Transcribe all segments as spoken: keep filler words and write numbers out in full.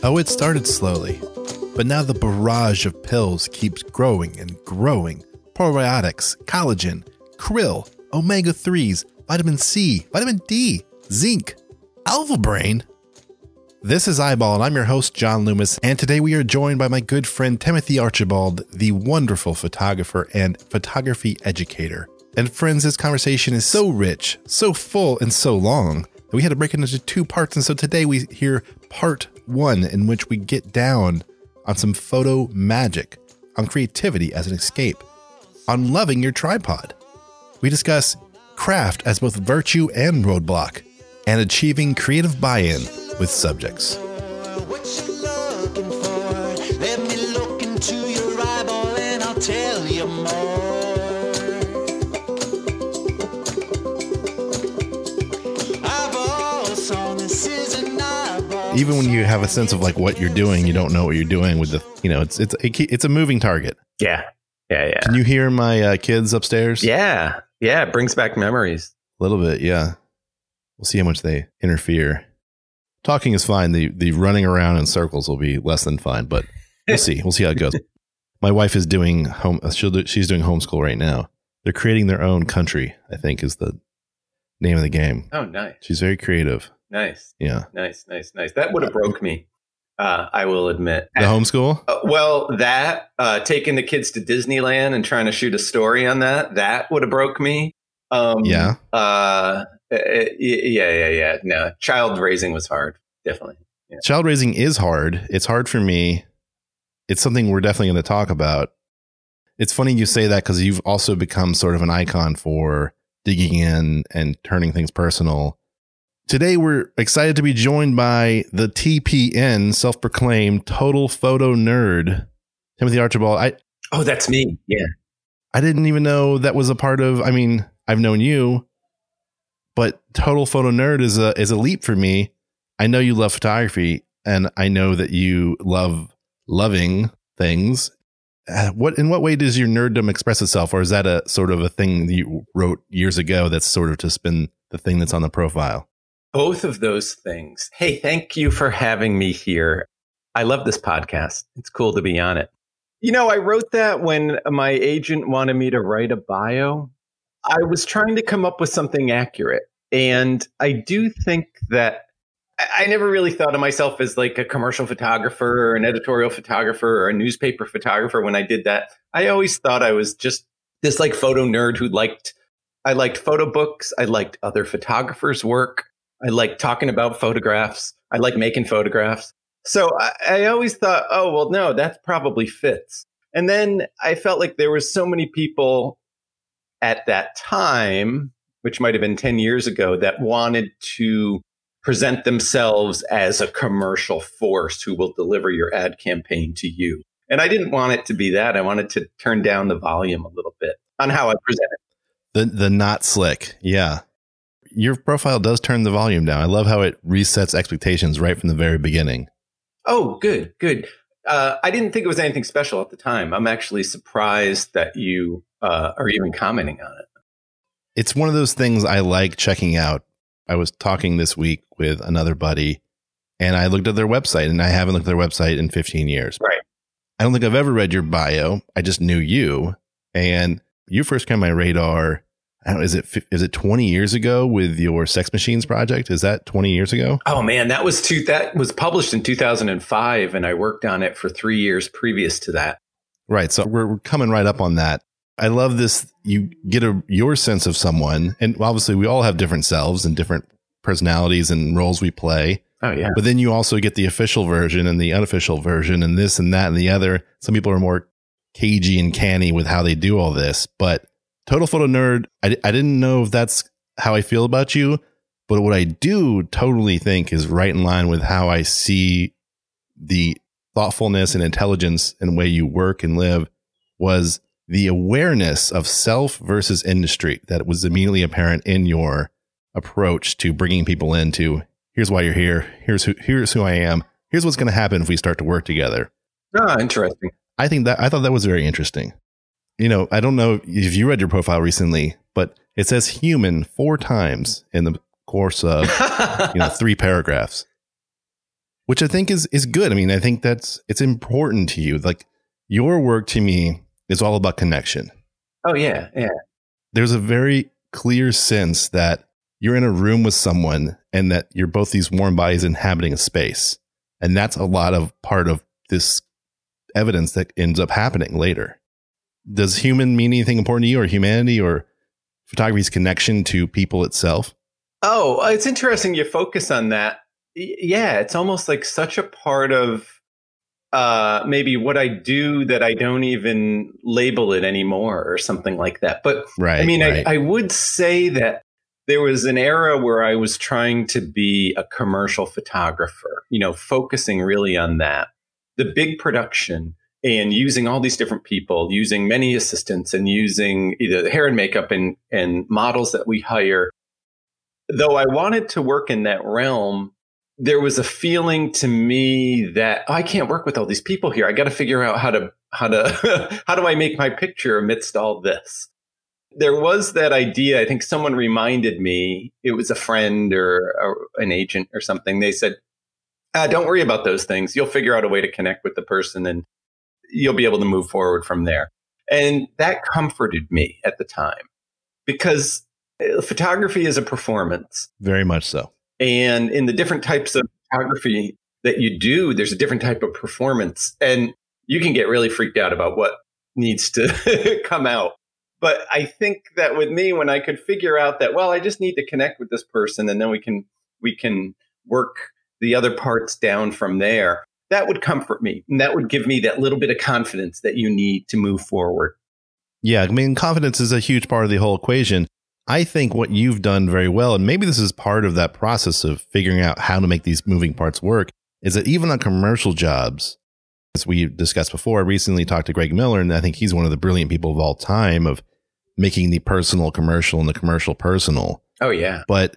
Oh, it started slowly, but now the barrage of pills keeps growing and growing. Probiotics, collagen, krill, omega threes, vitamin C, vitamin D, zinc, Alpha Brain. This is Eyeball, and I'm your host, John Loomis, and today we are joined by my good friend Timothy Archibald, the wonderful photographer and photography educator. And friends, this conversation is so rich, so full, and so long that we had to break it into two parts, and so today we hear part one, in which we get down on some photo magic, on creativity as an escape, on loving your tripod. We discuss craft as both virtue and roadblock, and achieving creative buy-in with subjects. What you looking for? Let me look into your eyeball and I'll tell you more. Eyeballs on this is an eyeball. Even when you have a sense of like what you're doing, you don't know what you're doing with the, you know, it's it's it's a moving target. Yeah. Yeah, yeah. Can you hear my uh, kids upstairs? Yeah. Yeah, it brings back memories. A little bit, yeah. We'll see how much they interfere. Talking is fine. The the running around in circles will be less than fine, but we'll see. We'll see how it goes. My wife is doing home. She'll do, she's doing homeschool right now. They're creating their own country, I think, is the name of the game. Oh, nice. She's very creative. Nice. Yeah. Nice, nice, nice. That would have broke me. Uh, I will admit. The homeschool? Uh, well, that, uh, taking the kids to Disneyland and trying to shoot a story on that, that would have broke me. Um, yeah. Uh, yeah, yeah, yeah. No, child raising was hard. Definitely. Yeah. Child raising is hard. It's hard for me. It's something we're definitely going to talk about. It's funny you say that because you've also become sort of an icon for digging in and turning things personal. Today, we're excited to be joined by the T P N, self-proclaimed total photo nerd, Timothy Archibald. I Oh, that's me. Yeah. I didn't even know that was a part of, I mean, I've known you, but total photo nerd is a, is a leap for me. I know you love photography, and I know that you love loving things. Uh, what, in what way does your nerddom express itself? Or is that a sort of a thing that you wrote years ago that's sort of just been the thing that's on the profile? Both of those things. Hey, thank you for having me here. I love this podcast. It's cool to be on it. You know, I wrote that when my agent wanted me to write a bio. I was trying to come up with something accurate. And I do think that I never really thought of myself as like a commercial photographer or an editorial photographer or a newspaper photographer when I did that. I always thought I was just this like photo nerd who liked, I liked photo books. I liked other photographers' work. I like talking about photographs. I like making photographs. So I, I always thought, oh, well, no, that probably fits. And then I felt like there were so many people at that time, which might have been ten years ago, that wanted to present themselves as a commercial force who will deliver your ad campaign to you. And I didn't want it to be that. I wanted to turn down the volume a little bit on how I present it. The, the not slick. Yeah. Your profile does turn the volume down. I love how it resets expectations right from the very beginning. Oh, good, good. Uh, I didn't think it was anything special at the time. I'm actually surprised that you uh, are even commenting on it. It's one of those things I like checking out. I was talking this week with another buddy, and I looked at their website, and I haven't looked at their website in fifteen years. Right. I don't think I've ever read your bio. I just knew you, and you first came on my radar. I don't, is it is it twenty years ago with your Sex Machines project? Is that twenty years ago? Oh man, that was two, that was published in two thousand five, and I worked on it for three years previous to that. Right, so we're, we're coming right up on that. I love this. You get a your sense of someone, and obviously we all have different selves and different personalities and roles we play. Oh yeah. But then you also get the official version and the unofficial version, and this and that and the other. Some people are more cagey and canny with how they do all this, but. Total photo nerd. I, I didn't know if that's how I feel about you, but what I do totally think is right in line with how I see the thoughtfulness and intelligence and way you work and live was the awareness of self versus industry that was immediately apparent in your approach to bringing people into here's why you're here. Here's who, here's who I am. Here's what's going to happen if we start to work together. Ah, interesting. I think that I thought that was very interesting. You know, I don't know if you read your profile recently, but it says human four times in the course of you know, three paragraphs. which I think is is good. I mean, I think that's it's important to you. Like, your work to me is all about connection. Oh, yeah. Yeah. There's a very clear sense that you're in a room with someone and that you're both these warm bodies inhabiting a space. And that's a lot of part of this evidence that ends up happening later. Does human mean anything important to you, or humanity, or photography's connection to people itself? Oh, it's interesting you focus on that. Yeah, it's almost like such a part of uh, maybe what I do that I don't even label it anymore or something like that. But right, I mean, right. I, I would say that there was an era where I was trying to be a commercial photographer, you know, focusing really on that, the big production, and using all these different people, using many assistants, and using either hair and makeup and, and models that we hire. Though I wanted to work in that realm, there was a feeling to me that, oh, I can't work with all these people here. I got to figure out how to how to how do I make my picture amidst all this? There was that idea. I think someone reminded me, it was a friend or, or an agent or something. They said, ah, don't worry about those things. You'll figure out a way to connect with the person and you'll be able to move forward from there. And that comforted me at the time, because photography is a performance. Very much so. And in the different types of photography that you do, there's a different type of performance. And you can get really freaked out about what needs to come out. But I think that with me, when I could figure out that, well, I just need to connect with this person, and then we can we can work the other parts down from there, that would comfort me. And that would give me that little bit of confidence that you need to move forward. Yeah, I mean, confidence is a huge part of the whole equation. I think what you've done very well, and maybe this is part of that process of figuring out how to make these moving parts work, is that even on commercial jobs, as we discussed before, I recently talked to Greg Miller, and I think he's one of the brilliant people of all time of making the personal commercial and the commercial personal. Oh, yeah. But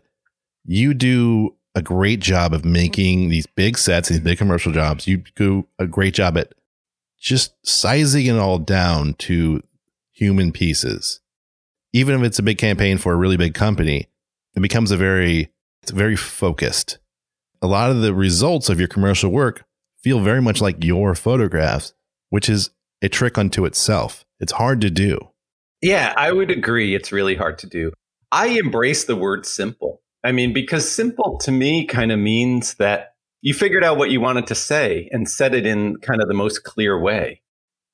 you do a great job of making these big sets, these big commercial jobs. You do a great job at just sizing it all down to human pieces. Even if it's a big campaign for a really big company, it becomes a very, it's very focused. A lot of the results of your commercial work feel very much like your photographs, which is a trick unto itself. It's hard to do. Yeah, I would agree. It's really hard to do. I embrace the word simple. I mean, because simple to me kind of means that you figured out what you wanted to say and said it in kind of the most clear way.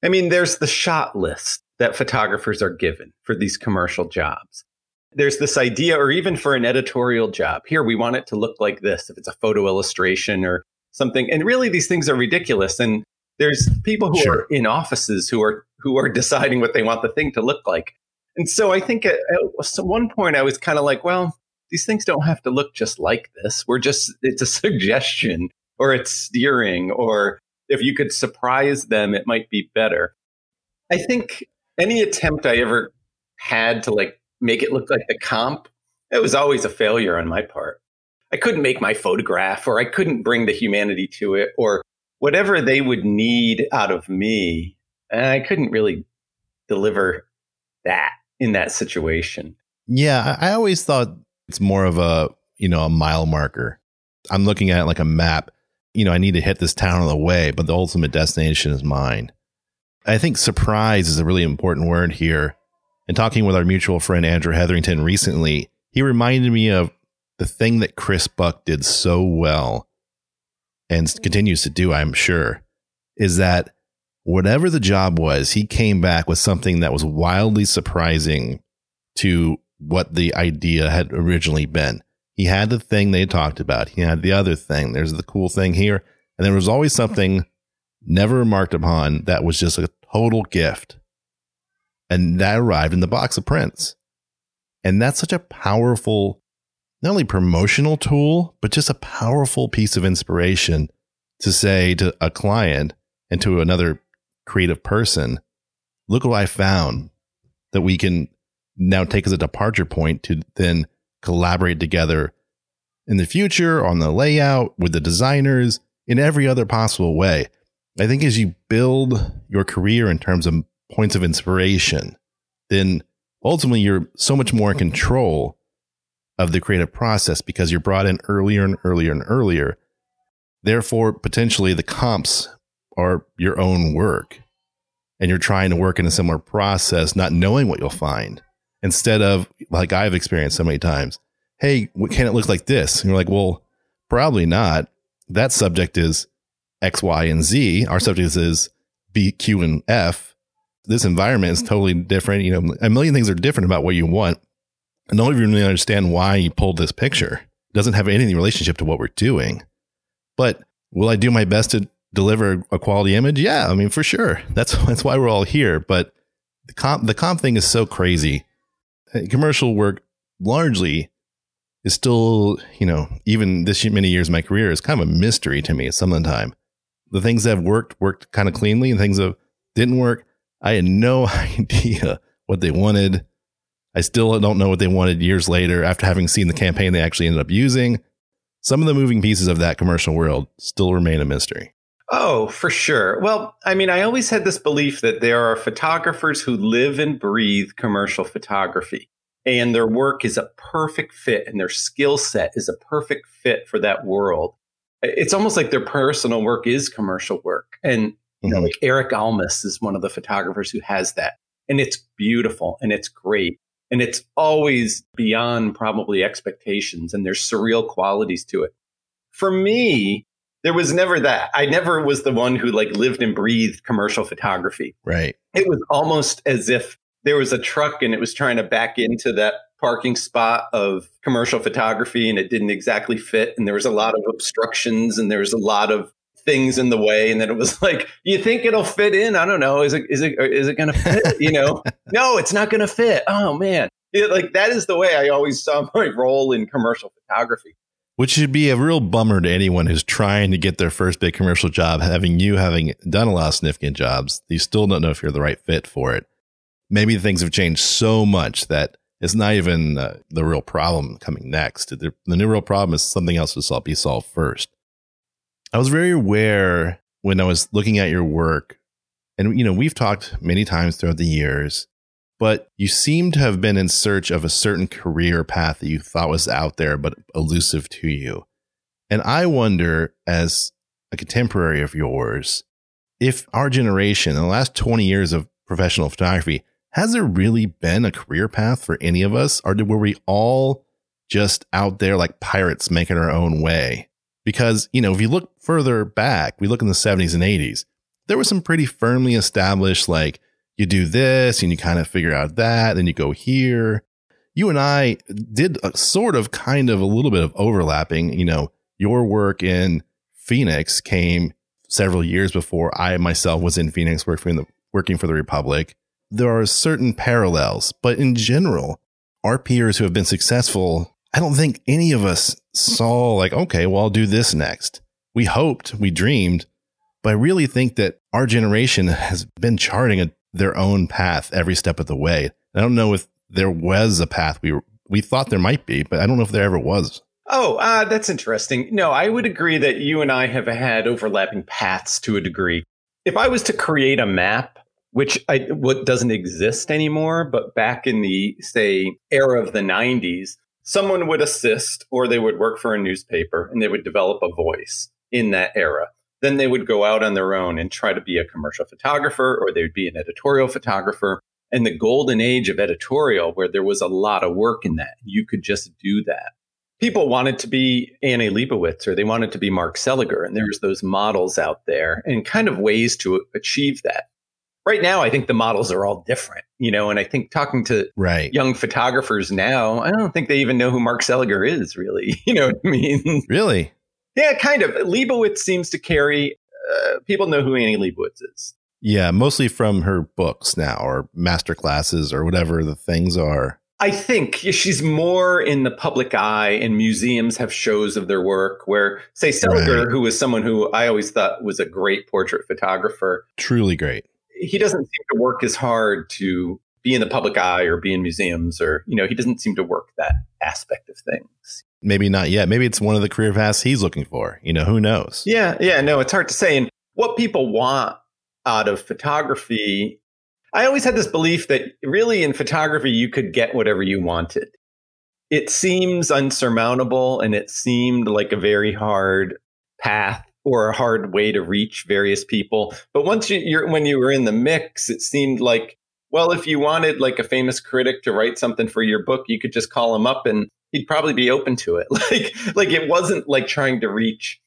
I mean, there's the shot list that photographers are given for these commercial jobs. There's this idea, or even for an editorial job, here, we want it to look like this, if it's a photo illustration or something. And really, these things are ridiculous. And there's people who sure. are in offices who are who are deciding what they want the thing to look like. And so I think at, at one point, I was kind of like, well, these things don't have to look just like this. We're just, it's a suggestion, or it's steering, or if you could surprise them, it might be better. I think any attempt I ever had to like make it look like the comp, it was always a failure on my part. I couldn't make my photograph, or I couldn't bring the humanity to it, or whatever they would need out of me. And I couldn't really deliver that in that situation. Yeah, I always thought it's more of a, you know, a mile marker. I'm looking at it like a map. You know, I need to hit this town on the way, but the ultimate destination is mine. I think surprise is a really important word here. And talking with our mutual friend, Andrew Hetherington, recently, he reminded me of the thing that Chris Buck did so well and continues to do, I'm sure, is that whatever the job was, he came back with something that was wildly surprising to what the idea had originally been. He had the thing they had talked about. He had the other thing. There's the cool thing here. And there was always something never remarked upon that was just a total gift. And that arrived in the box of prints. And that's such a powerful, not only promotional tool, but just a powerful piece of inspiration to say to a client and to another creative person, look what I found that we can now take as a departure point to then collaborate together in the future on the layout with the designers in every other possible way. I think as you build your career in terms of points of inspiration, then ultimately you're so much more in control of the creative process because you're brought in earlier and earlier and earlier. Therefore, potentially the comps are your own work, and you're trying to work in a similar process, not knowing what you'll find, instead of, like I've experienced so many times, hey, can it look like this? And you're like, well, probably not. That subject is X, Y, and Z. Our subject is B, Q, and F. This environment is totally different. You know, a million things are different about what you want. And don't even really understand why you pulled this picture. It doesn't have any relationship to what we're doing. But will I do my best to deliver a quality image? Yeah, I mean, for sure. That's that's why we're all here. But the comp, the comp thing is so crazy. Commercial work largely is still, you know, even this many years of my career, is kind of a mystery to me. Some of the time, the things that have worked, worked kind of cleanly, and things that didn't work, I had no idea what they wanted. I still don't know what they wanted years later after having seen the campaign they actually ended up using. Some of the moving pieces of that commercial world still remain a mystery. Oh, for sure. Well, I mean, I always had this belief that there are photographers who live and breathe commercial photography, and their work is a perfect fit, and their skill set is a perfect fit for that world. It's almost like their personal work is commercial work. And you know, like Eric Almas is one of the photographers who has that. And it's beautiful and it's great. And it's always beyond probably expectations, and there's surreal qualities to it. For me, there was never that. I never was the one who like lived and breathed commercial photography. Right. It was almost as if there was a truck and it was trying to back into that parking spot of commercial photography, and it didn't exactly fit. And there was a lot of obstructions, and there was a lot of things in the way. And then it was like, you think it'll fit in? I don't know. Is it, is it, is it going to fit? You know, no, it's not going to fit. Oh man. It, like that is the way I always saw my role in commercial photography. Which should be a real bummer to anyone who's trying to get their first big commercial job, having you having done a lot of significant jobs. You still don't know if you're the right fit for it. Maybe things have changed so much that it's not even uh, the real problem coming next. The, the new real problem is something else to be solved first. I was very aware when I was looking at your work, and, you know, we've talked many times throughout the years, but you seem to have been in search of a certain career path that you thought was out there, but elusive to you. And I wonder, as a contemporary of yours, if our generation, in the last twenty years of professional photography, has there really been a career path for any of us? Or were we all just out there like pirates making our own way? Because, you know, if you look further back, we look in the seventies and eighties, there were some pretty firmly established, like, you do this and you kind of figure out that, then you go here. You and I did a sort of kind of a little bit of overlapping. You know, your work in Phoenix came several years before I myself was in Phoenix working for the, working for the Republic. There are certain parallels, but in general, our peers who have been successful, I don't think any of us saw like, okay, well, I'll do this next. We hoped, we dreamed, but I really think that our generation has been charting a their own path every step of the way. And I don't know if there was a path we were, we thought there might be, but I don't know if there ever was. Oh, uh, that's interesting. No, I would agree that you and I have had overlapping paths to a degree. If I was to create a map, which I, what doesn't exist anymore, but back in the, say, era of the nineties, someone would assist, or they would work for a newspaper and they would develop a voice in that era. Then they would go out on their own and try to be a commercial photographer, or they would be an editorial photographer. And the golden age of editorial, where there was a lot of work in that, you could just do that. People wanted to be Annie Leibovitz, or they wanted to be Mark Seliger. And there was those models out there and kind of ways to achieve that. Right now, I think the models are all different, you know, and I think talking to right. young photographers now, I don't think they even know who Mark Seliger is, really. You know what I mean? Really? Yeah, kind of. Leibovitz seems to carry, uh, people know who Annie Leibovitz is. Yeah, mostly from her books now, or master classes, or whatever the things are. I think she's more in the public eye, and museums have shows of their work where, say, Seliger, right. who was someone who I always thought was a great portrait photographer. Truly great. He doesn't seem to work as hard to be in the public eye or be in museums, or, you know, he doesn't seem to work that aspect of things. Maybe not yet. Maybe it's one of the career paths he's looking for. You know, who knows? Yeah. Yeah. No, it's hard to say. And what people want out of photography, I always had this belief that really in photography, you could get whatever you wanted. It seems unsurmountable, and it seemed like a very hard path or a hard way to reach various people. But once you, you're, when you were in the mix, it seemed like, well, if you wanted like a famous critic to write something for your book, you could just call him up and he'd probably be open to it. Like, like it wasn't like trying to reach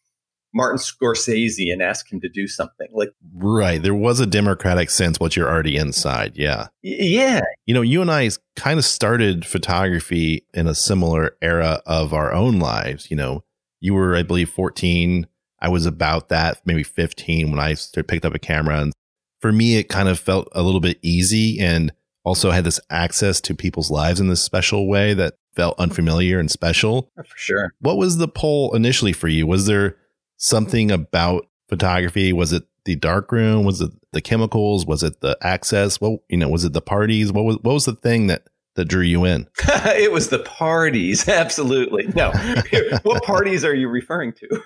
Martin Scorsese and ask him to do something like. Right. There was a democratic sense once you're already inside. Yeah. Yeah. You know, you and I kind of started photography in a similar era of our own lives. You know, you were, I believe, fourteen. I was about that, maybe fifteen when I picked up a camera. And for me, it kind of felt a little bit easy, and also had this access to people's lives in this special way that felt unfamiliar and special. For sure. What was the pull initially for you? Was there something about photography? Was it the dark room? Was it the chemicals? Was it the access? Well, you know, was it the parties? What was, what was the thing that, that drew you in? It was the parties. Absolutely. No. What parties are you referring to?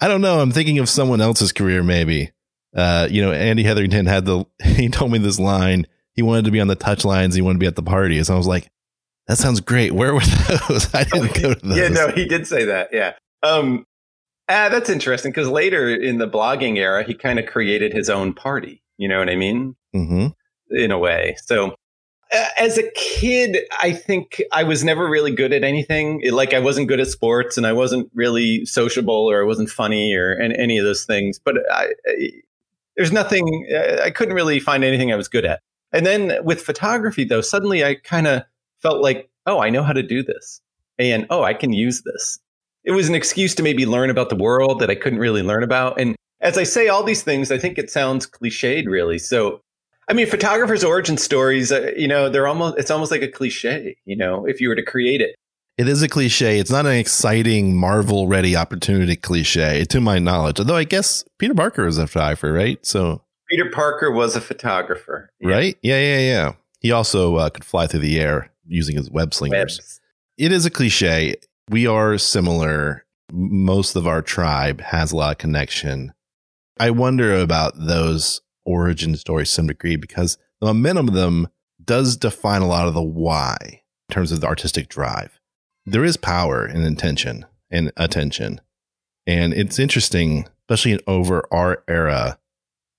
I don't know. I'm thinking of someone else's career, maybe. Uh, you know, Andy Hetherington had the, he told me this line. He wanted to be on the touch lines. He wanted to be at the parties. And I was like, that sounds great. Where were those? I didn't go to those. Yeah, no, he did say that. Yeah. Um, ah, that's interesting, because later in the blogging era, he kind of created his own party. You know what I mean? Mm-hmm. In a way. So uh, as a kid, I think I was never really good at anything. It, like I wasn't good at sports, and I wasn't really sociable, or I wasn't funny, or and, any of those things. But I... I There's nothing, I couldn't really find anything I was good at. And then with photography, though, suddenly I kind of felt like, oh, I know how to do this. And, oh, I can use this. It was an excuse to maybe learn about the world that I couldn't really learn about. And as I say all these things, I think it sounds cliched, really. So, I mean, photographers' origin stories, you know, they're almost, it's almost like a cliche, you know, if you were to create it. It is a cliche. It's not an exciting, Marvel-ready opportunity cliche, to my knowledge. Although I guess Peter Parker is a photographer, right? So Peter Parker was a photographer, yeah. Right? Yeah, yeah, yeah. He also uh, could fly through the air using his web slingers. Webs. It is a cliche. We are similar. Most of our tribe has a lot of connection. I wonder about those origin stories to some degree, because the momentum of them does define a lot of the why in terms of the artistic drive. There is power in intention and attention. And it's interesting, especially in over our era,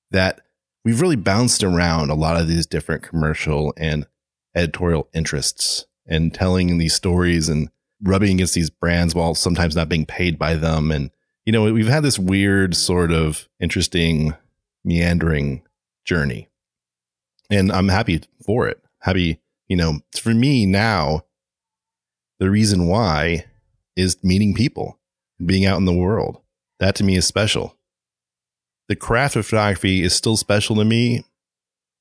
that we've really bounced around a lot of these different commercial and editorial interests, and telling these stories and rubbing against these brands while sometimes not being paid by them. And, you know, we've had this weird sort of interesting meandering journey, and I'm happy for it. Happy, you know, for me now, the reason why is meeting people, being out in the world. That to me is special. The craft of photography is still special to me,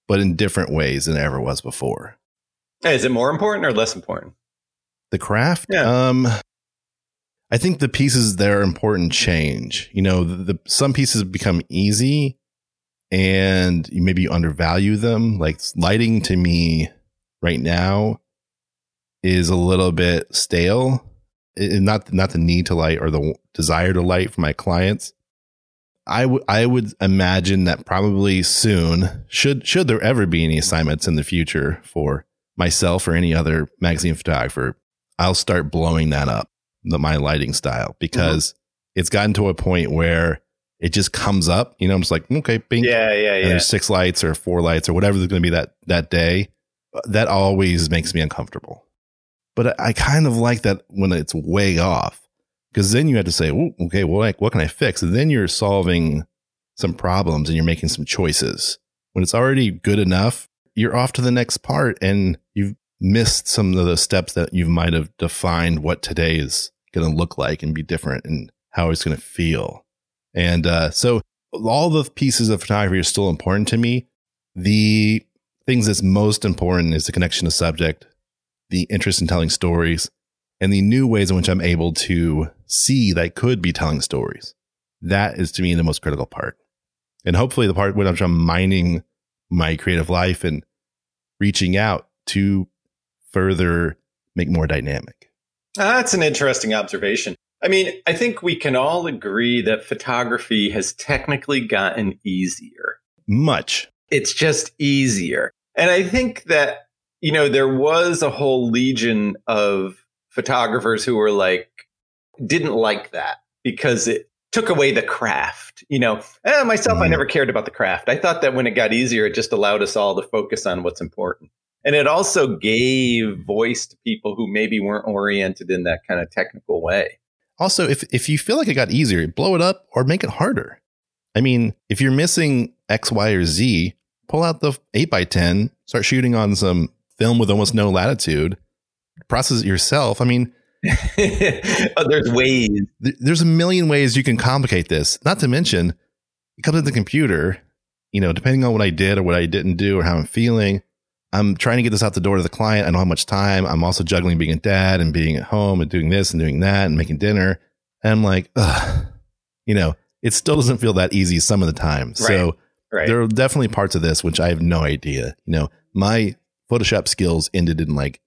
but in different ways than it ever was before. Hey, is it more important or less important? The craft? Yeah. Um, I think the pieces that are important change. You know, the, the some pieces become easy, and you maybe undervalue them. Like lighting to me right now is a little bit stale, it, not not the need to light or the desire to light for my clients. I would I would imagine that probably soon, should should there ever be any assignments in the future for myself or any other magazine photographer, I'll start blowing that up, the, my lighting style, because mm-hmm. it's gotten to a point where it just comes up. You know, I'm just like, okay, bing. Yeah, yeah, yeah. There's six lights or four lights or whatever there's going to be that that day. That always makes me uncomfortable. But I kind of like that when it's way off, because then you have to say, okay, well, like, what can I fix? And then you're solving some problems and you're making some choices. When it's already good enough, you're off to the next part, and you've missed some of the steps that you might have defined what today is going to look like and be different and how it's going to feel. And uh, so all the pieces of photography are still important to me. The things that's most important is the connection to subject, the interest in telling stories, and the new ways in which I'm able to see that I could be telling stories. That is to me the most critical part. And hopefully the part when I'm mining my creative life and reaching out to further make more dynamic. That's an interesting observation. I mean, I think we can all agree that photography has technically gotten easier. Much. It's just easier. And I think that, you know, there was a whole legion of photographers who were like, didn't like that because it took away the craft. You know, eh, myself, mm-hmm. I never cared about the craft. I thought that when it got easier, it just allowed us all to focus on what's important. And it also gave voice to people who maybe weren't oriented in that kind of technical way. Also, if if you feel like it got easier, blow it up or make it harder. I mean, if you're missing X, Y, or Z, pull out the eight by ten, start shooting on some film with almost no latitude, process it yourself. I mean, oh, there's ways. Th- there's a million ways you can complicate this. Not to mention, it comes to the computer, you know, depending on what I did or what I didn't do or how I'm feeling. I'm trying to get this out the door to the client. I don't have much time. I'm also juggling being a dad and being at home and doing this and doing that and making dinner. And I'm like, ugh, you know, it still doesn't feel that easy some of the time. Right. So right. There are definitely parts of this which I have no idea. You know, my Photoshop skills ended in like,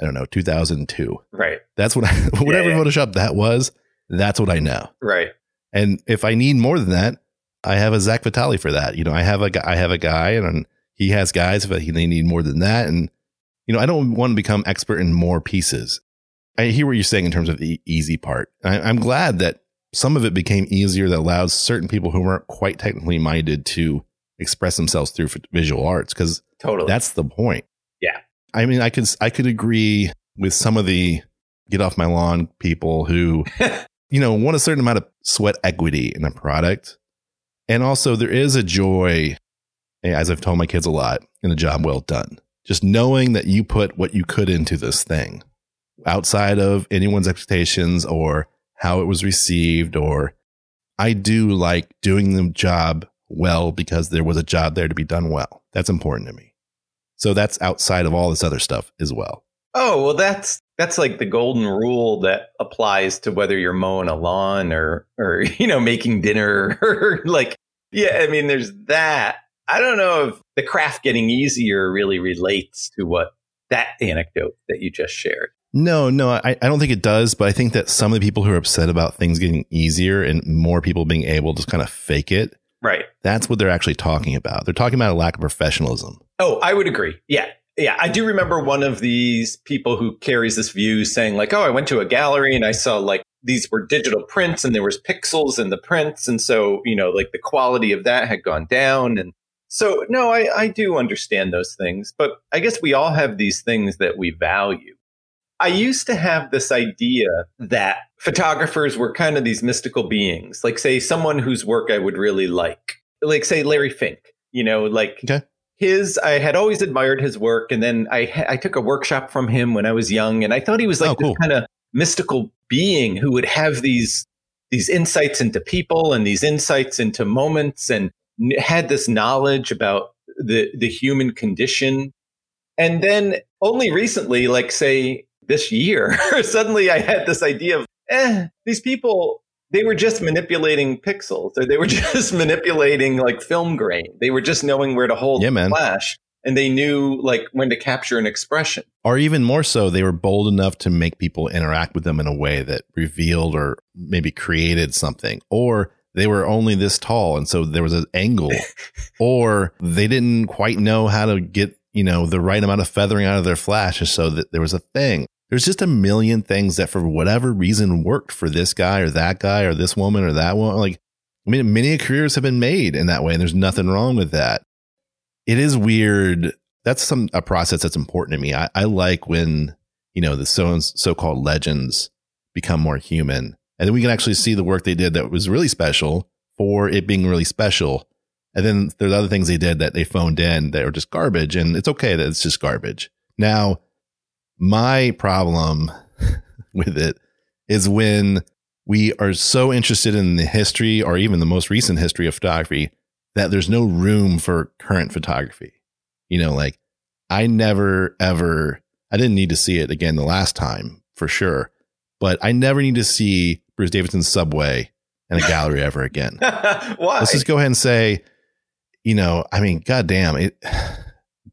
I don't know, two thousand two. Right. That's what I, whatever yeah, yeah. Photoshop that was, that's what I know. Right. And if I need more than that, I have a Zach Vitale for that. You know, I have a guy, I have a guy and I'm, he has guys, but he, they need more than that. And, you know, I don't want to become expert in more pieces. I hear what you're saying in terms of the easy part. I, I'm glad that some of it became easier that allows certain people who weren't quite technically minded to express themselves through visual arts, because totally. That's the point. Yeah. I mean, I could I could agree with some of the get off my lawn people who, you know, want a certain amount of sweat equity in a product. And also there is a joy, as I've told my kids a lot, in a job well done, just knowing that you put what you could into this thing outside of anyone's expectations or how it was received. Or I do like doing the job well because there was a job there to be done well. That's important to me. So that's outside of all this other stuff as well. Oh, well, that's that's like the golden rule that applies to whether you're mowing a lawn or, or you know, making dinner or like, yeah, I mean, there's that. I don't know if the craft getting easier really relates to what that anecdote that you just shared. No, no, I, I don't think it does. But I think that some of the people who are upset about things getting easier and more people being able to kind of fake it. Right. That's what they're actually talking about. They're talking about a lack of professionalism. Oh, I would agree. Yeah. Yeah. I do remember one of these people who carries this view saying like, oh, I went to a gallery and I saw like these were digital prints and there was pixels in the prints. And so, you know, like the quality of that had gone down. And so, no, I, I do understand those things, but I guess we all have these things that we value. I used to have this idea that photographers were kind of these mystical beings, like, say, someone whose work I would really like, like, say, Larry Fink, you know, like okay. his, I had always admired his work. And then I, I took a workshop from him when I was young, and I thought he was like oh, this cool. kind of mystical being who would have these these insights into people and these insights into moments and had this knowledge about the, the human condition. And then only recently, like, say, this year, suddenly I had this idea of, eh, these people, they were just manipulating pixels, or they were just manipulating like film grain. They were just knowing where to hold yeah, the man. flash, and they knew like when to capture an expression. Or even more so, they were bold enough to make people interact with them in a way that revealed or maybe created something, or they were only this tall, and so there was an angle, or they didn't quite know how to get, you know, the right amount of feathering out of their flash, and so that there was a thing. There's just a million things that for whatever reason worked for this guy or that guy or this woman or that one. Like, I mean, many careers have been made in that way, and there's nothing wrong with that. It is weird. That's some a process that's important to me. I, I like when, you know, the so so-called legends become more human. And then we can actually see the work they did that was really special for it being really special. And then there's other things they did that they phoned in that are just garbage. And it's okay that it's just garbage. Now, my problem with it is when we are so interested in the history or even the most recent history of photography that there's no room for current photography. You know, like I never, ever, I didn't need to see it again the last time for sure. But I never need to see Bruce Davidson's Subway and a gallery ever again. Why? Let's just go ahead and say, you know, I mean, goddamn, it,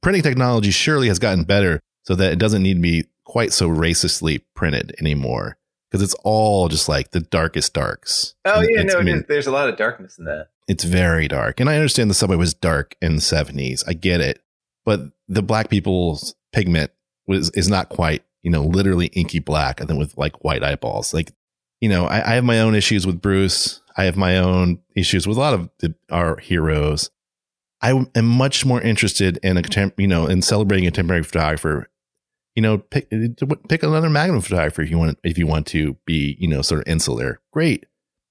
printing technology surely has gotten better so that it doesn't need to be quite so racistly printed anymore, because it's all just like the darkest darks. Oh, and yeah, no, I mean, there's a lot of darkness in that. It's very dark. And I understand the Subway was dark in the seventies. I get it. But the black people's pigment was is not quite, you know, literally inky black and then with like white eyeballs. Like, you know, I, I have my own issues with Bruce. I have my own issues with a lot of the, our heroes. I am much more interested in a, you know, in celebrating a contemporary photographer. You know, pick pick another Magnum photographer if you want. If you want to be, you know, sort of insular, great.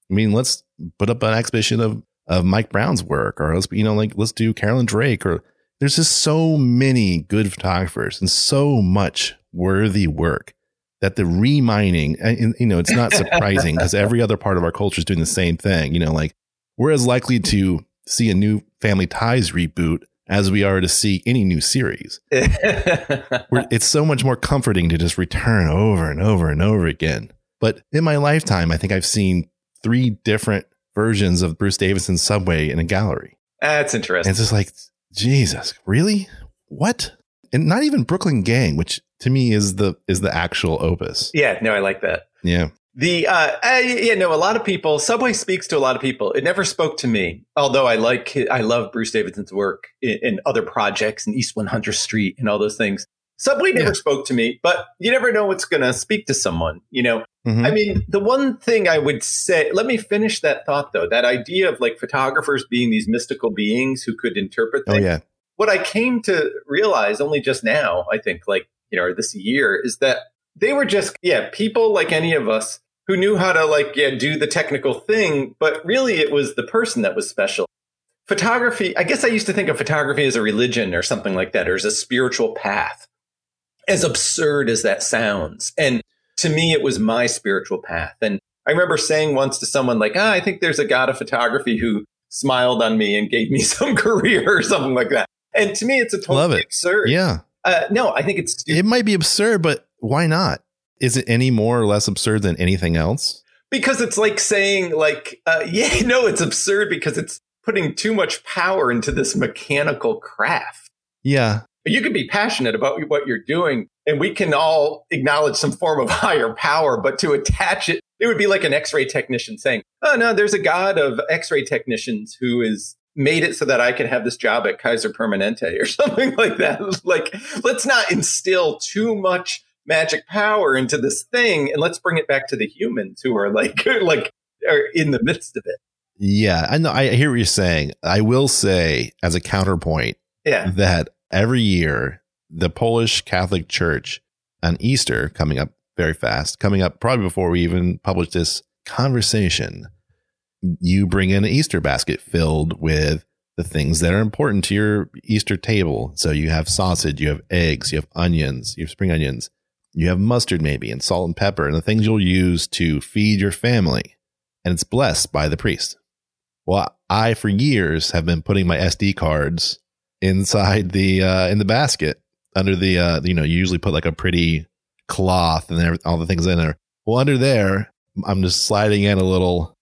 I mean, let's put up an exhibition of of Mike Brown's work, or let's, you know, like let's do Carolyn Drake. Or there's just so many good photographers and so much worthy work that the remining, and, you know, it's not surprising because every other part of our culture is doing the same thing. You know, like we're as likely to see a new Family Ties reboot as we are to see any new series. It's so much more comforting to just return over and over and over again. But in my lifetime, I think I've seen three different versions of Bruce Davidson's Subway in a gallery. That's interesting. And it's just like, Jesus, really? What? And not even Brooklyn Gang, which to me is the is the actual opus. Yeah, no, I like that. Yeah. The uh, uh, yeah, no, a lot of people, Subway speaks to a lot of people. It never spoke to me, although I like, I love Bruce Davidson's work in, in other projects in East one hundredth Street and all those things. Subway never yeah. spoke to me, but you never know what's going to speak to someone, you know? Mm-hmm. I mean, the one thing I would say, let me finish that thought though, that idea of like photographers being these mystical beings who could interpret things. Oh, yeah. What I came to realize only just now, I think like, you know, or this year is that they were just, yeah, people like any of us who knew how to like yeah, do the technical thing, but really it was the person that was special. Photography, I guess I used to think of photography as a religion or something like that, or as a spiritual path, as absurd as that sounds. And to me, it was my spiritual path. And I remember saying once to someone like, ah, I think there's a god of photography who smiled on me and gave me some career or something like that. And to me, it's a totally Love it. absurd. Yeah. Uh, no, I think it's stupid. It might be absurd, but why not? Is it any more or less absurd than anything else? Because it's like saying like, uh, yeah, no, it's absurd because it's putting too much power into this mechanical craft. Yeah. You could be passionate about what you're doing and we can all acknowledge some form of higher power, but to attach it, it would be like an x-ray technician saying, oh, no, there's a god of x-ray technicians who is made it so that I could have this job at Kaiser Permanente or something like that. Like, let's not instill too much magic power into this thing, and let's bring it back to the humans who are like like are in the midst of it. Yeah, I know. I hear what you're saying. I will say as a counterpoint yeah. that every year the Polish Catholic Church on Easter coming up very fast, coming up probably before we even publish this conversation, you bring in an Easter basket filled with the things that are important to your Easter table. So you have sausage, you have eggs, you have onions, you have spring onions. You have mustard maybe and salt and pepper and the things you'll use to feed your family. And it's blessed by the priest. Well, I, for years, have been putting my S D cards inside the uh, in the basket under the, uh, you know, you usually put like a pretty cloth and all the things in there. Well, under there, I'm just sliding in a little.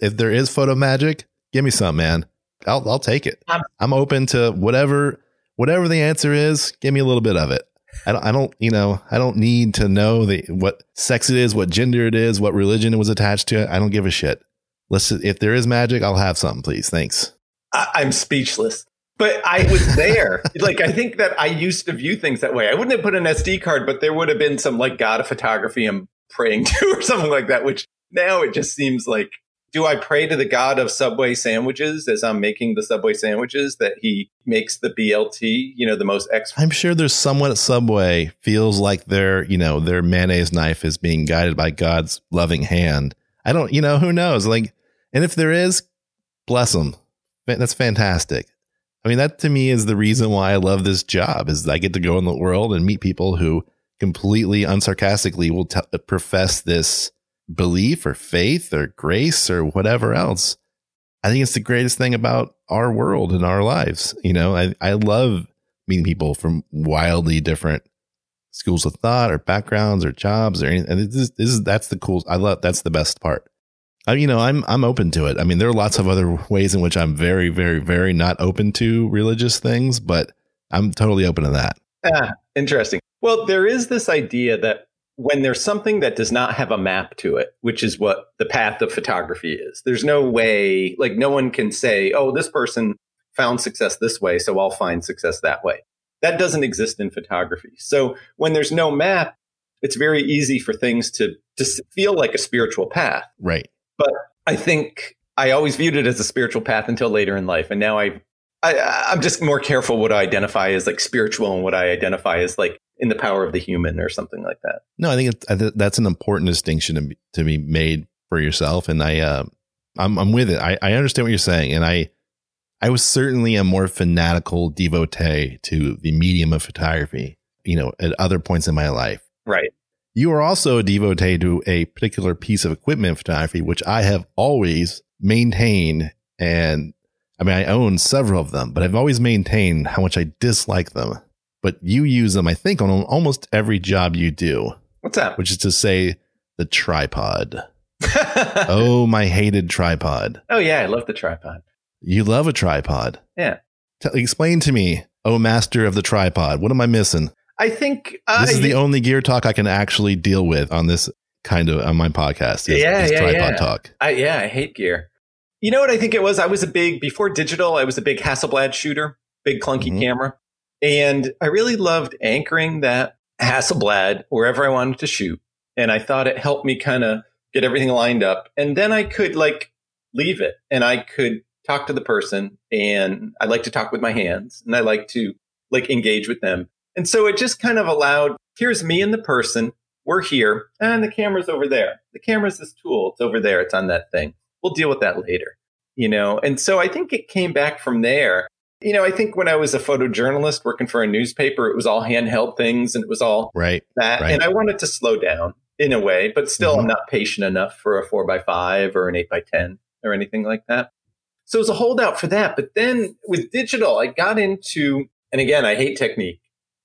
If there is photo magic, give me some, man. I'll, I'll take it. I'm, I'm open to whatever, whatever the answer is. Give me a little bit of it. I don't, I don't, you know, I don't need to know the what sex it is, what gender it is, what religion it was attached to. I don't give a shit. Let's, if there is magic, I'll have some, please. Thanks. I, I'm speechless, but I was there. Like, I think that I used to view things that way. I wouldn't have put an S D card, but there would have been some like god of photography I'm praying to or something like that, which now it just seems like, do I pray to the god of Subway sandwiches as I'm making the Subway sandwiches that he makes the B L T, you know, the most expert? I'm sure there's someone at Subway feels like their, you know, their mayonnaise knife is being guided by God's loving hand. I don't, you know, who knows? Like, and if there is, bless them. That's fantastic. I mean, that to me is the reason why I love this job is I get to go in the world and meet people who completely unsarcastically will t- profess this belief or faith or grace or whatever else. I think it's the greatest thing about our world and our lives. You know, I, I love meeting people from wildly different schools of thought or backgrounds or jobs or anything. And this, this is, that's the cool. I love, that's the best part. I, you know, I'm, I'm open to it. I mean, there are lots of other ways in which I'm very, very, very not open to religious things, but I'm totally open to that. Ah, interesting. Well, there is this idea that when there's something that does not have a map to it, which is what the path of photography is, there's no way, like no one can say, oh, this person found success this way, so I'll find success that way. That doesn't exist in photography. So when there's no map, it's very easy for things to just feel like a spiritual path. Right. But I think I always viewed it as a spiritual path until later in life. And now I, I I'm just more careful what I identify as like spiritual and what I identify as like in the power of the human or something like that. No, I think it's, I th- that's an important distinction to be, to be made for yourself. And I, uh, I'm, I'm with it. I, I understand what you're saying. And I, I was certainly a more fanatical devotee to the medium of photography, you know, at other points in my life. Right. You are also a devotee to a particular piece of equipment photography, which I have always maintained. And I mean, I own several of them, but I've always maintained how much I dislike them. But you use them, I think, on almost every job you do. What's that? Which is to say the tripod. Oh, my hated tripod. Oh, yeah. I love the tripod. You love a tripod. Yeah. T- explain to me, oh, master of the tripod. What am I missing? I think uh, this is the only gear talk I can actually deal with on this kind of on my podcast. Is, yeah, is yeah, tripod yeah. talk. I, yeah. I hate gear. You know what I think it was? I was a big before digital. I was a big Hasselblad shooter, big clunky mm-hmm. camera. And I really loved anchoring that Hasselblad wherever I wanted to shoot. And I thought it helped me kind of get everything lined up. And then I could like leave it and I could talk to the person, and I like to talk with my hands, and I like to like engage with them. And so it just kind of allowed, here's me and the person, we're here, and the camera's over there. The camera's this tool, it's over there, it's on that thing. We'll deal with that later, you know? And so I think it came back from there. You know, I think when I was a photojournalist working for a newspaper, it was all handheld things and it was all right, that. Right. And I wanted to slow down in a way, but still mm-hmm. I'm not patient enough for a four by five or an eight by ten or anything like that. So it was a holdout for that. But then with digital, I got into, and again, I hate technique.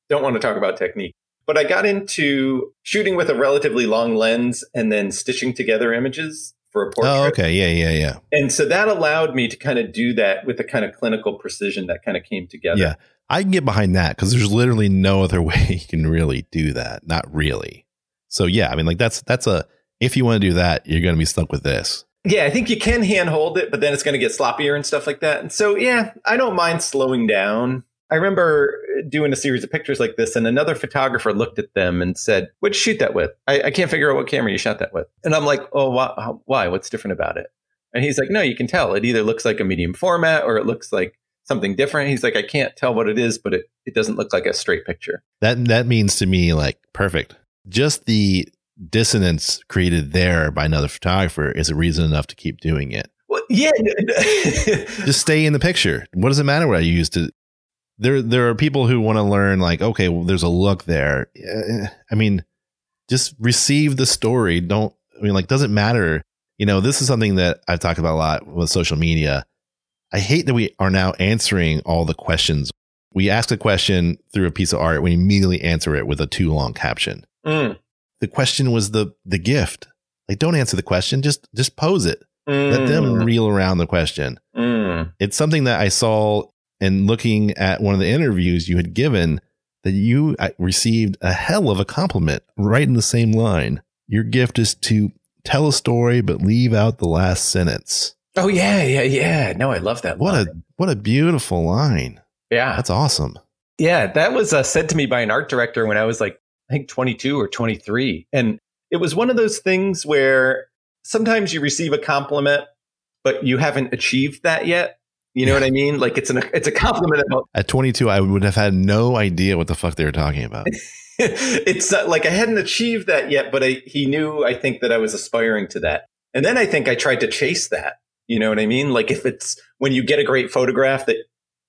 Don't want to talk about technique. But I got into shooting with a relatively long lens and then stitching together images for a portrait. Oh, okay. Yeah, yeah, yeah. And so that allowed me to kind of do that with a kind of clinical precision that kind of came together. Yeah, I can get behind that because there's literally no other way you can really do that. Not really. So, yeah, I mean, like that's that's a if you want to do that, you're going to be stuck with this. Yeah, I think you can handhold it, but then it's going to get sloppier and stuff like that. And so, yeah, I don't mind slowing down. I remember doing a series of pictures like this, and another photographer looked at them and said, what'd you shoot that with? I, I can't figure out what camera you shot that with. And I'm like, oh, why, why? What's different about it? And he's like, no, you can tell. It either looks like a medium format or it looks like something different. He's like, I can't tell what it is, but it, it doesn't look like a straight picture. That that means to me, like, perfect. Just the dissonance created there by another photographer is a reason enough to keep doing it. Well, yeah. Just stay in the picture. What does it matter what I used to? There, there are people who want to learn like, okay, well, there's a look there. I mean, just receive the story. Don't, I mean, like, doesn't matter. You know, this is something that I've talked about a lot with social media. I hate that we are now answering all the questions. We ask a question through a piece of art. We immediately answer it with a too long caption. Mm. The question was the the gift. Like, don't answer the question. Just just pose it. Mm. Let them reel around the question. Mm. It's something that I saw in looking at one of the interviews you had given that you received a hell of a compliment right in the same line. Your gift is to tell a story, but leave out the last sentence. Oh, yeah, yeah, yeah. No, I love that. What line. a what a beautiful line. Yeah, that's awesome. Yeah, that was uh, said to me by an art director when I was like, I think twenty-two or twenty-three. And it was one of those things where sometimes you receive a compliment, but you haven't achieved that yet. You know what I mean? Like it's an it's a compliment. About- At twenty-two, I would have had no idea what the fuck they were talking about. It's not, like I hadn't achieved that yet, but I, he knew, I think, that I was aspiring to that. And then I think I tried to chase that. You know what I mean? Like if it's when you get a great photograph that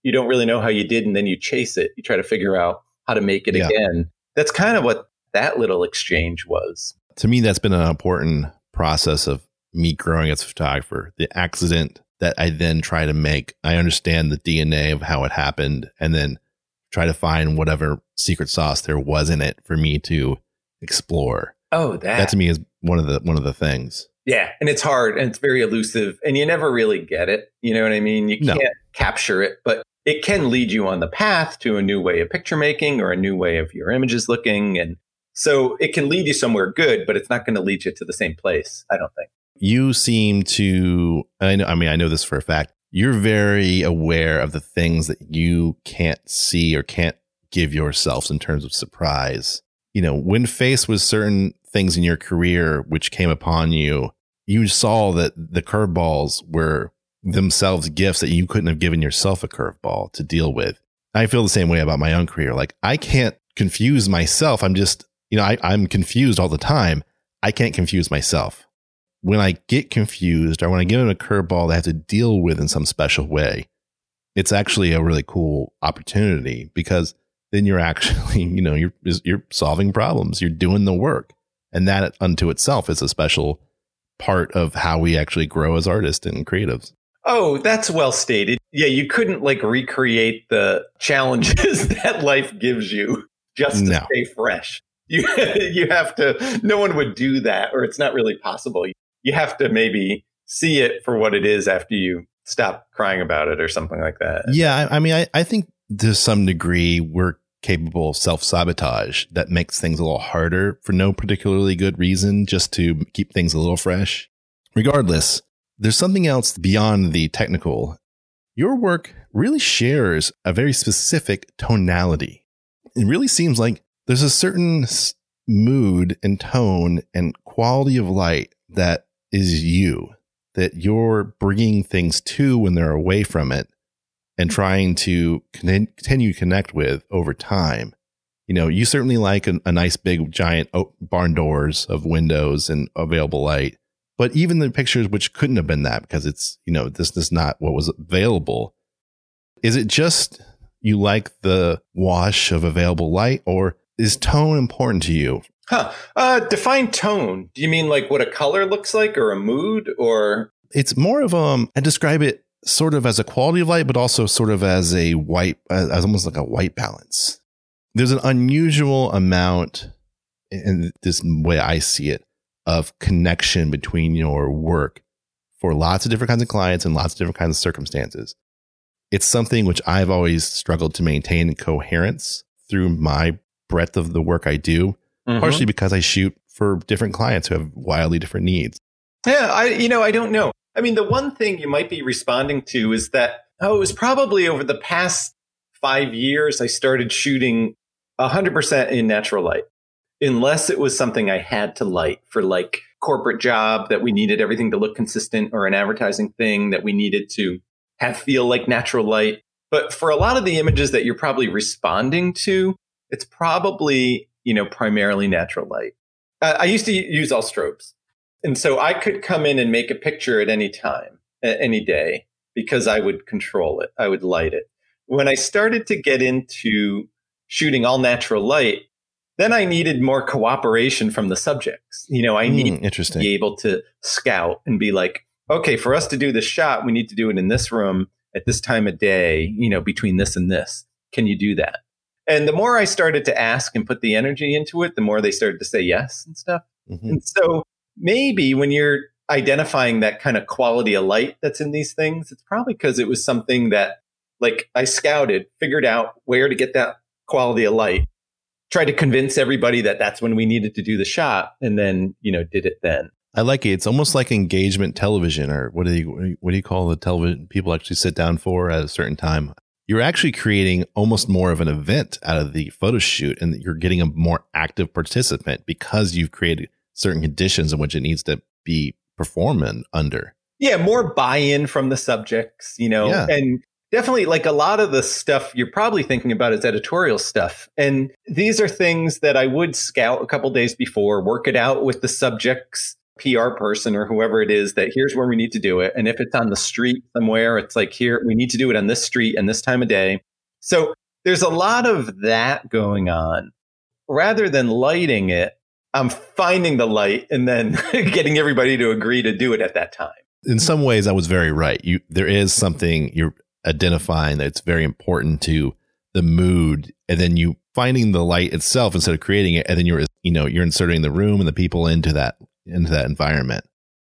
you don't really know how you did and then you chase it, you try to figure out how to make it yeah. again. That's kind of what that little exchange was. To me, that's been an important process of me growing as a photographer. The accident that I then try to make, I understand the D N A of how it happened and then try to find whatever secret sauce there was in it for me to explore. Oh, that. That to me is one of the one of the things. Yeah. And it's hard and it's very elusive and you never really get it. You know what I mean? You can't no. capture it, but it can lead you on the path to a new way of picture making or a new way of your images looking. And so it can lead you somewhere good, but it's not going to lead you to the same place, I don't think. You seem to, I know, I mean, I know this for a fact, you're very aware of the things that you can't see or can't give yourselves in terms of surprise. You know, when faced with certain things in your career, which came upon you, you saw that the curveballs were themselves gifts that you couldn't have given yourself a curveball to deal with. I feel the same way about my own career. Like, I can't confuse myself. I'm just, you know, I, I'm confused all the time. I can't confuse myself. When I get confused or when I give them a curveball they have to deal with in some special way, it's actually a really cool opportunity, because then you're actually, you know, you're, you're solving problems, you're doing the work. And that unto itself is a special part of how we actually grow as artists and creatives. Oh, that's well stated. Yeah, you couldn't like recreate the challenges that life gives you just to no. stay fresh. You you have to, no one would do that, or it's not really possible. You have to maybe see it for what it is after you stop crying about it or something like that. Yeah, I, I mean, I, I think to some degree we're capable of self-sabotage that makes things a little harder for no particularly good reason, just to keep things a little fresh. Regardless, there's something else beyond the technical. Your work really shares a very specific tonality. It really seems like there's a certain mood and tone and quality of light that is you, that you're bringing things to when they're away from it and trying to continue to connect with over time. You know, you certainly like a, a nice big giant barn doors of windows and available light. But even the pictures, which couldn't have been that because it's, you know, this is not what was available. Is it just you like the wash of available light, or is tone important to you? Huh. Uh, define tone. Do you mean like what a color looks like, or a mood, or? It's more of um. I describe it sort of as a quality of light, but also sort of as a white, as almost like a white balance. There's an unusual amount, in this way I see it, of connection between your work for lots of different kinds of clients and lots of different kinds of circumstances. It's something which I've always struggled to maintain coherence through my breadth of the work I do, mm-hmm. partially because I shoot for different clients who have wildly different needs. Yeah, I, you know, I don't know. I mean, the one thing you might be responding to is that, oh, it was probably over the past five years, I started shooting one hundred percent in natural light. Unless it was something I had to light for like corporate job that we needed everything to look consistent, or an advertising thing that we needed to have feel like natural light. But for a lot of the images that you're probably responding to, it's probably, you know, primarily natural light. Uh, I used to use all strobes. And so I could come in and make a picture at any time, at any day, because I would control it. I would light it. When I started to get into shooting all natural light, then I needed more cooperation from the subjects. You know, I need mm, interesting. to be able to scout and be like, okay, for us to do this shot, we need to do it in this room at this time of day, you know, between this and this. Can you do that? And the more I started to ask and put the energy into it, the more they started to say yes and stuff. Mm-hmm. And so maybe when you're identifying that kind of quality of light that's in these things, it's probably because it was something that like I scouted, figured out where to get that quality of light, tried to convince everybody that that's when we needed to do the shot, and then, you know, did it then. I like it. It's almost like engagement television, or what do you, what do you call the television people actually sit down for at a certain time? You're actually creating almost more of an event out of the photo shoot, and you're getting a more active participant because you've created certain conditions in which it needs to be performing under. Yeah, more buy-in from the subjects, you know, yeah. and definitely, like a lot of the stuff you're probably thinking about is editorial stuff. And these are things that I would scout a couple days before, work it out with the subject's P R person or whoever it is, that here's where we need to do it. And if it's on the street somewhere, it's like, here, we need to do it on this street and this time of day. So there's a lot of that going on. Rather than lighting it, I'm finding the light and then getting everybody to agree to do it at that time. In some ways, I was very right. You, there is something you're identifying that it's very important to the mood, and then you finding the light itself instead of creating it, and then you're, you know, you're inserting the room and the people into that into that environment.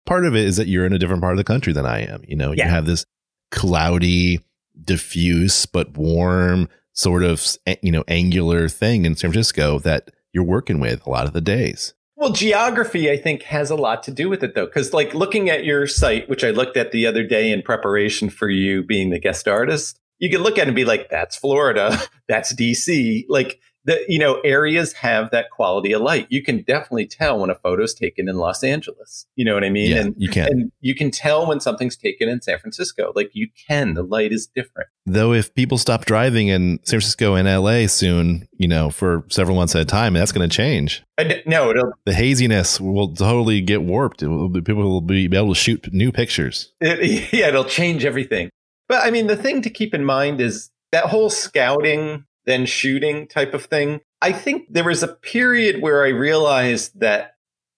Part of it is that you're in a different part of the country than I am. You know, yeah. you have this cloudy, diffuse but warm sort of, you know, angular thing in San Francisco that you're working with a lot of the days. Well, geography, I think, has a lot to do with it, though, because like looking at your site, which I looked at the other day in preparation for you being the guest artist, you can look at it and be like, that's Florida, that's D C. Like the, you know, areas have that quality of light. You can definitely tell when a photo's taken in Los Angeles. You know what I mean? Yeah, and you can. And you can tell when something's taken in San Francisco. Like you can, the light is different. Though if people stop driving in San Francisco and L A soon, you know, for several months at a time, that's going to change. I, no, it'll, the haziness will totally get warped. It will be, people will be able to shoot new pictures. It, yeah, it'll change everything. But I mean, the thing to keep in mind is that whole scouting then shooting type of thing. I think there was a period where I realized that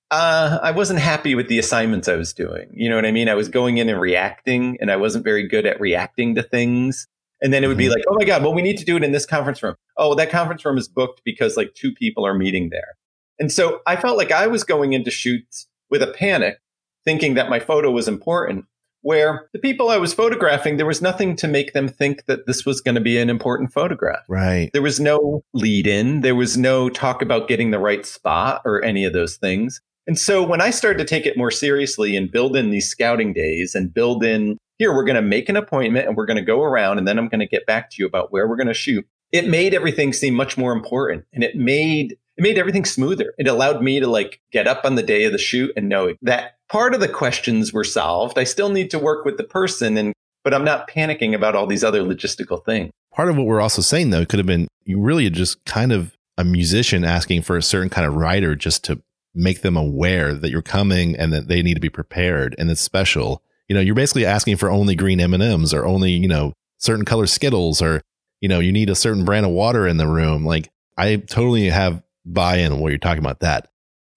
uh, I wasn't happy with the assignments I was doing. You know what I mean? I was going in and reacting, and I wasn't very good at reacting to things. And then it would be like, oh my God, well, we need to do it in this conference room. Oh, well, that conference room is booked because like two people are meeting there. And so I felt like I was going into shoots with a panic, thinking that my photo was important, where the people I was photographing, there was nothing to make them think that this was going to be an important photograph. Right. There was no lead in. There was no talk about getting the right spot or any of those things. And so when I started to take it more seriously and build in these scouting days and build in, here, we're going to make an appointment and we're going to go around and then I'm going to get back to you about where we're going to shoot. It made everything seem much more important, and it made It made everything smoother. It allowed me to like get up on the day of the shoot and know that part of the questions were solved. I still need to work with the person, and but I'm not panicking about all these other logistical things. Part of what we're also saying, though, could have been you really just kind of a musician asking for a certain kind of writer just to make them aware that you're coming and that they need to be prepared. And it's special. You know, you're basically asking for only green M and M's or only, you know, certain color Skittles, or, you know, you need a certain brand of water in the room. Like I totally have buy in what you're talking about, that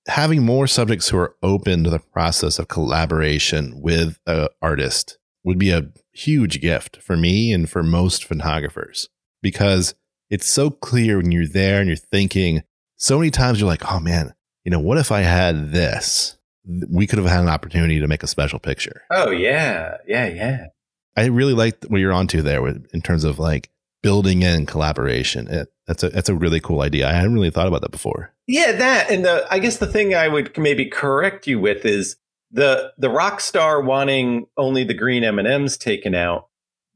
having more subjects who are open to the process of collaboration with an artist would be a huge gift for me and for most photographers, because it's so clear when you're there and you're thinking so many times you're like, oh man, you know, what if I had this, we could have had an opportunity to make a special picture. Oh yeah. Yeah. Yeah. I really liked what you're onto there with, in terms of like building in collaboration. It, that's a that's a really cool idea. I hadn't really thought about that before. Yeah, that and the I guess the thing I would maybe correct you with is the the rock star wanting only the green M and M's taken out.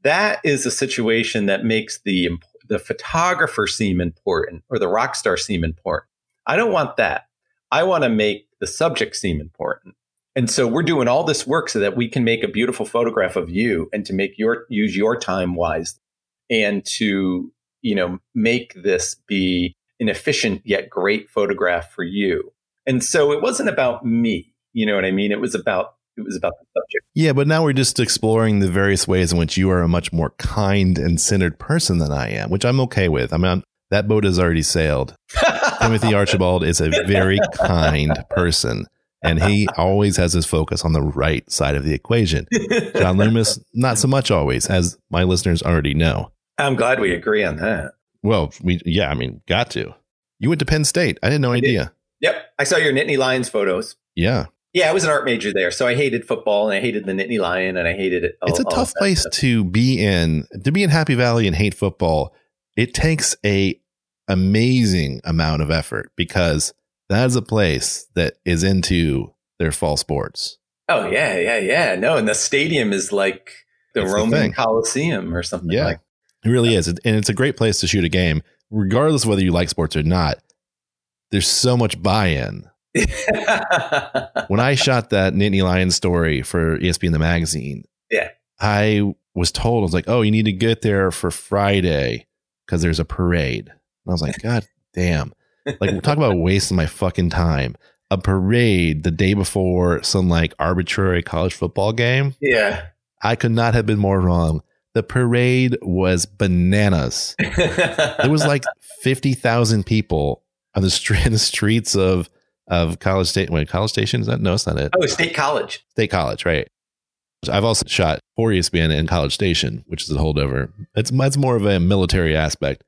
That is a situation that makes the the photographer seem important or the rock star seem important. I don't want that. I want to make the subject seem important. And so we're doing all this work so that we can make a beautiful photograph of you and to make your use your time wisely. And to, you know, make this be an efficient yet great photograph for you. And so it wasn't about me. You know what I mean? It was about it was about the subject. Yeah. But now we're just exploring the various ways in which you are a much more kind and centered person than I am, which I'm OK with. I mean, I'm, that boat has already sailed. Timothy Archibald is a very kind person, and he always has his focus on the right side of the equation. John Loomis, not so much always, as my listeners already know. I'm glad we agree on that. Well, we yeah, I mean, got to. You went to Penn State. I had no I idea. Did. Yep. I saw your Nittany Lions photos. Yeah. Yeah, I was an art major there. So I hated football and I hated the Nittany Lion and I hated it. All, it's a tough place stuff. to be in. To be in Happy Valley and hate football, it takes a amazing amount of effort, because that is a place that is into their fall sports. Oh, yeah, yeah, yeah. No, and the stadium is like the That's Roman the Coliseum or something yeah. like that. It really is. And it's a great place to shoot a game, regardless of whether you like sports or not. There's so much buy-in. When I shot that Nittany Lions story for E S P N The Magazine, yeah, I was told, I was like, oh, you need to get there for Friday because there's a parade. And I was like, God damn. Like, talk about wasting my fucking time. A parade the day before some like arbitrary college football game. Yeah. I could not have been more wrong. The parade was bananas. There was like fifty thousand people on the, st- the streets of, of College State. Wait, College Station? Is that? No, it's not it. Oh, State College. State College, right. I've also shot for E S P N in College Station, which is a holdover. It's, it's more of a military aspect.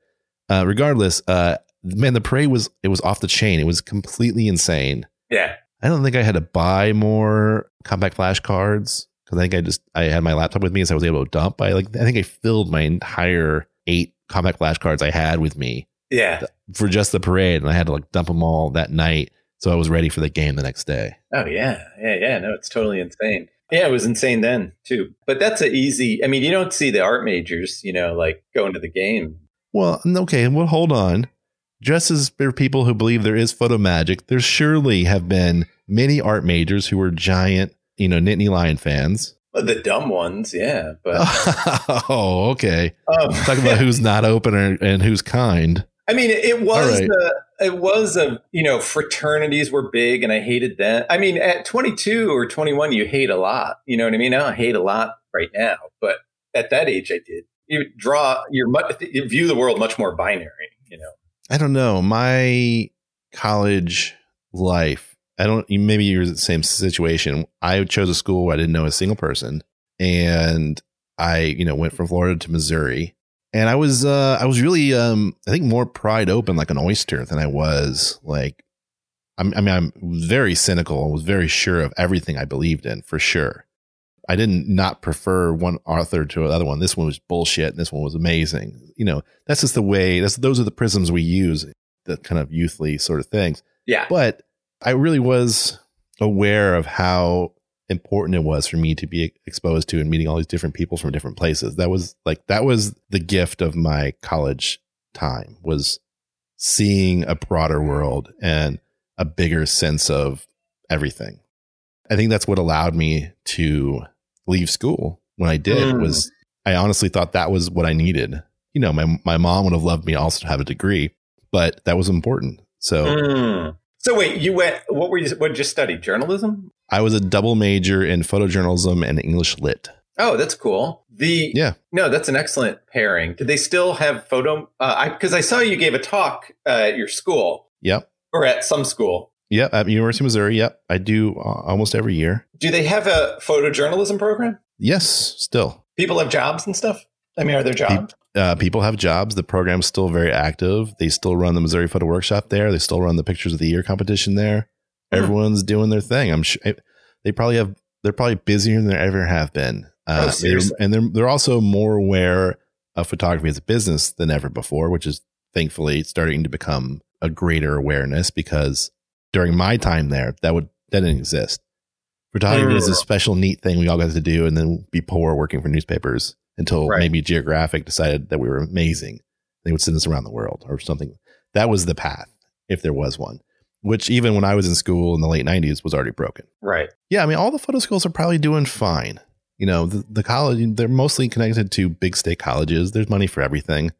Uh, regardless, uh, man, the parade was, it was off the chain. It was completely insane. Yeah. I don't think I had to buy more compact flash cards, because I think I just I had my laptop with me, so I was able to dump. I like I think I filled my entire eight compact flashcards I had with me. Yeah, th- for just the parade, and I had to like dump them all that night, so I was ready for the game the next day. Oh yeah, yeah, yeah. No, it's totally insane. Yeah, it was insane then too. But that's an easy. I mean, you don't see the art majors, you know, like going to the game. Well, okay, well, hold on. Just as there are people who believe there is photo magic, there surely have been many art majors who were giant, you know, Nittany Lion fans. The dumb ones, yeah. But oh, okay. Um, Talking about who's not open or, and who's kind. I mean, it was right. a, it was a you know fraternities were big, and I hated that. I mean, at twenty-two or twenty-one, you hate a lot. You know what I mean? I hate a lot right now, but at that age, I did. You draw your you view the world much more binary. You know, I don't know my college life. I don't, maybe you're in the same situation. I chose a school where I didn't know a single person. And I, you know, went from Florida to Missouri, and I was, uh, I was really, um, I think more pried open like an oyster than I was like, I'm, I mean, I'm very cynical. I was very sure of everything I believed in for sure. I didn't not prefer one author to another one. This one was bullshit. And this one was amazing. You know, that's just the way that's, those are the prisms we use, the kind of youthly sort of things. Yeah. But I really was aware of how important it was for me to be exposed to and meeting all these different people from different places. That was like, that was the gift of my college time, was seeing a broader world and a bigger sense of everything. I think that's what allowed me to leave school when I did. Mm. Was I honestly thought that was what I needed. You know, my, my mom would have loved me also to have a degree, but that was important. So mm. So wait, you went, what were you, what did you study? Journalism? I was a double major in photojournalism and English lit. Oh, that's cool. The, yeah, no, that's an excellent pairing. Did they still have photo? Uh, I, cause I saw you gave a talk uh, at your school. Yep. Or at some school. Yep. At University of Missouri. Yep. I do uh, almost every year. Do they have a photojournalism program? Yes. Still. People have jobs and stuff. I mean, are there jobs? Uh, people have jobs. The program's still very active. They still run the Missouri Photo Workshop there. They still run the Pictures of the Year competition there. Mm-hmm. Everyone's doing their thing. I'm sure they probably have. They're probably busier than they ever have been. Uh, oh, seriously? They're, and they're they're also more aware of photography as a business than ever before, which is thankfully starting to become a greater awareness. Because during my time there, that would that didn't exist. Photography mm-hmm. is a special neat thing we all got to do, and then be poor working for newspapers. Until right. maybe Geographic decided that we were amazing. They would send us around the world or something. That was the path, if there was one, which even when I was in school in the late nineties was already broken. Right. Yeah. I mean, all the photo schools are probably doing fine. You know, the, the college, they're mostly connected to big state colleges. There's money for everything.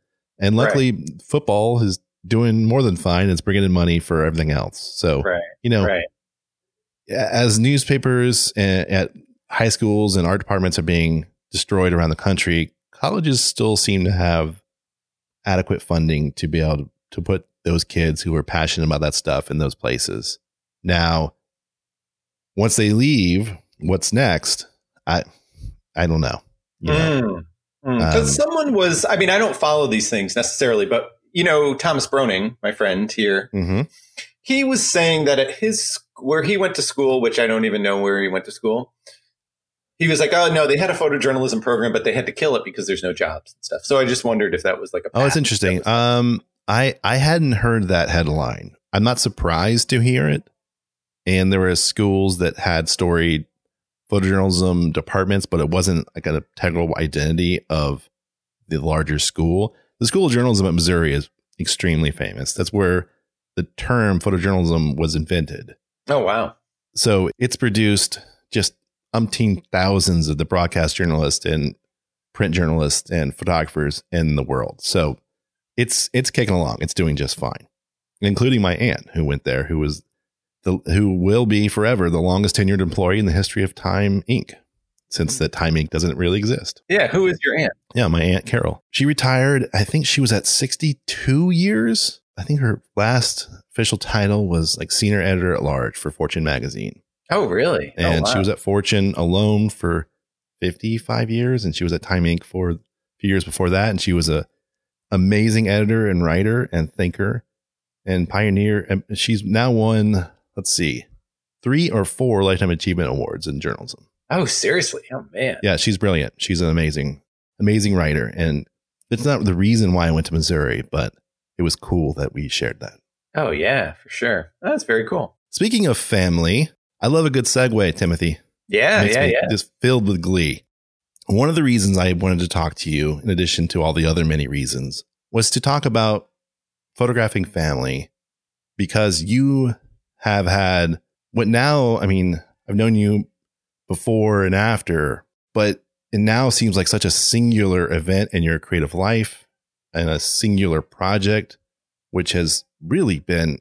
And luckily right. football is doing more than fine. It's bringing in money for everything else. So, right. you know, right. as newspapers at high schools and art departments are being destroyed around the country, colleges still seem to have adequate funding to be able to, to put those kids who are passionate about that stuff in those places. Now, once they leave, what's next? I, I don't know. Yeah. Mm, mm. Because um, someone was, I mean, I don't follow these things necessarily, but you know, Thomas Broning, my friend here, mm-hmm. he was saying that at his, where he went to school, which I don't even know where he went to school. He was like, oh, no, they had a photojournalism program, but they had to kill it because there's no jobs and stuff. So I just wondered if that was like a path. Oh, it's interesting. That was- um, I, I hadn't heard that headline. I'm not surprised to hear it. And there were schools that had storied photojournalism departments, but it wasn't like an integral identity of the larger school. The School of Journalism at Missouri is extremely famous. That's where the term photojournalism was invented. Oh, wow. So it's produced just umpteen thousands of the broadcast journalists and print journalists and photographers in the world. So it's it's kicking along. It's doing just fine, including my aunt who went there, who was the who will be forever the longest tenured employee in the history of Time Incorporated, since that Time Incorporated doesn't really exist. Yeah. Who is your aunt? Yeah. My aunt Carol. She retired. I think she was at sixty-two years. I think her last official title was like senior editor at large for Fortune magazine. Oh, really? And oh, wow. She was at Fortune alone for fifty-five years, and she was at Time Incorporated for a few years before that. And she was a amazing editor and writer and thinker and pioneer. And she's now won, let's see, three or four Lifetime Achievement Awards in journalism. Oh, seriously? Oh, man. Yeah, she's brilliant. She's an amazing, amazing writer. And it's not the reason why I went to Missouri, but it was cool that we shared that. Oh, yeah, for sure. That's very cool. Speaking of family... I love a good segue, Timothy. Yeah, yeah, yeah. Just filled with glee. One of the reasons I wanted to talk to you, in addition to all the other many reasons, was to talk about photographing family because you have had what now, I mean, I've known you before and after, but it now seems like such a singular event in your creative life and a singular project, which has really been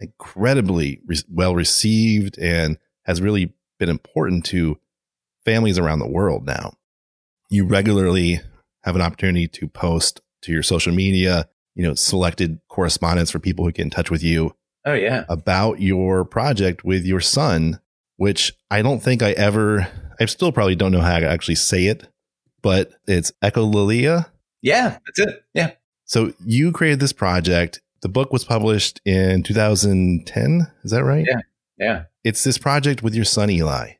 incredibly re- well received and has really been important to families around the world now. You regularly have an opportunity to post to your social media, you know, selected correspondence for people who get in touch with you. Oh, yeah. About your project with your son, which I don't think I ever, I still probably don't know how to actually say it, but it's Echolalia. Yeah, that's it. Yeah. So you created this project. The book was published in two thousand ten. Is that right? Yeah. Yeah. It's this project with your son, Eli.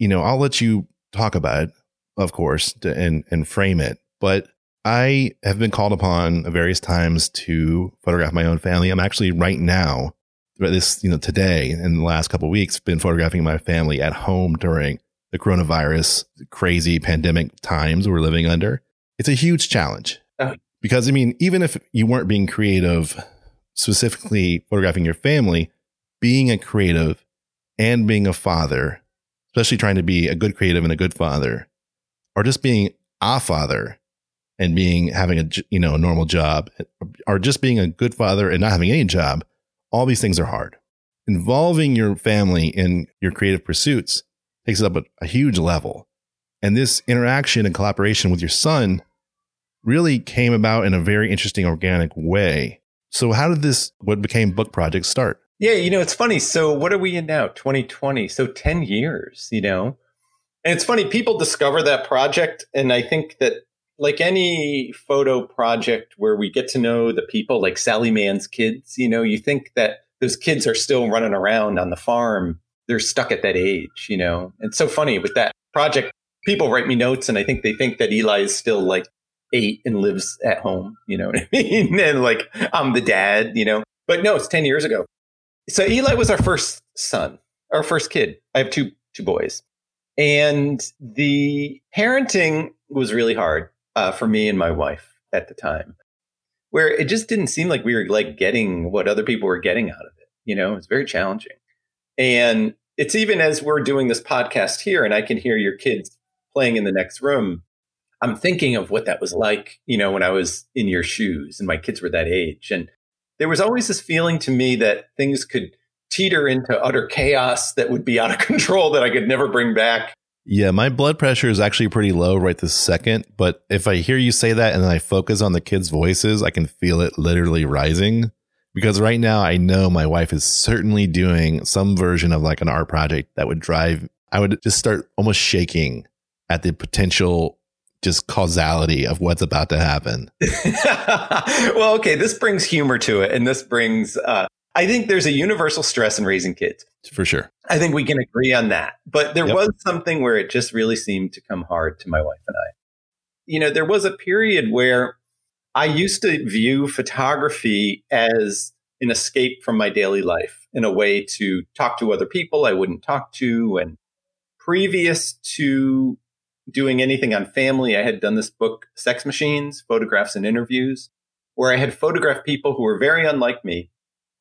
You know, I'll let you talk about it, of course, to, and, and frame it. But I have been called upon at various times to photograph my own family. I'm actually right now, this, you know, today in the last couple of weeks, been photographing my family at home during the coronavirus, crazy pandemic times we're living under. It's a huge challenge oh. because, I mean, even if you weren't being creative, specifically photographing your family, being a creative and being a father, especially trying to be a good creative and a good father, or just being a father and being having a, you know, a normal job, or just being a good father and not having any job. All these things are hard. Involving your family in your creative pursuits takes it up a, a huge level. And this interaction and collaboration with your son really came about in a very interesting, organic way. So how did this, what became Book Project, start? Yeah, you know, it's funny. So what are we in now? twenty twenty. So ten years, you know. And it's funny, people discover that project. And I think that, like any photo project where we get to know the people, like Sally Mann's kids, you know, you think that those kids are still running around on the farm. They're stuck at that age, you know. It's so funny with that project. People write me notes and I think they think that Eli is still like eight and lives at home. You know what I mean? And like, I'm the dad, you know. But no, it's ten years ago. So Eli was our first son, our first kid. I have two two boys. And the parenting was really hard uh, for me and my wife at the time, where it just didn't seem like we were like getting what other people were getting out of it. You know, it's very challenging. And it's even as we're doing this podcast here and I can hear your kids playing in the next room, I'm thinking of what that was like, you know, when I was in your shoes and my kids were that age. And there was always this feeling to me that things could teeter into utter chaos that would be out of control that I could never bring back. Yeah, my blood pressure is actually pretty low right this second. But if I hear you say that and then I focus on the kids' voices, I can feel it literally rising. Because right now I know my wife is certainly doing some version of like an art project that would drive, I would just start almost shaking at the potential just causality of what's about to happen. Well, okay, this brings humor to it. And this brings, uh, I think there's a universal stress in raising kids. For sure. I think we can agree on that. But there yep. was something where it just really seemed to come hard to my wife and I. You know, there was a period where I used to view photography as an escape from my daily life, in a way to talk to other people I wouldn't talk to. And previous to doing anything on family, I had done this book, Sex Machines, Photographs and Interviews, where I had photographed people who were very unlike me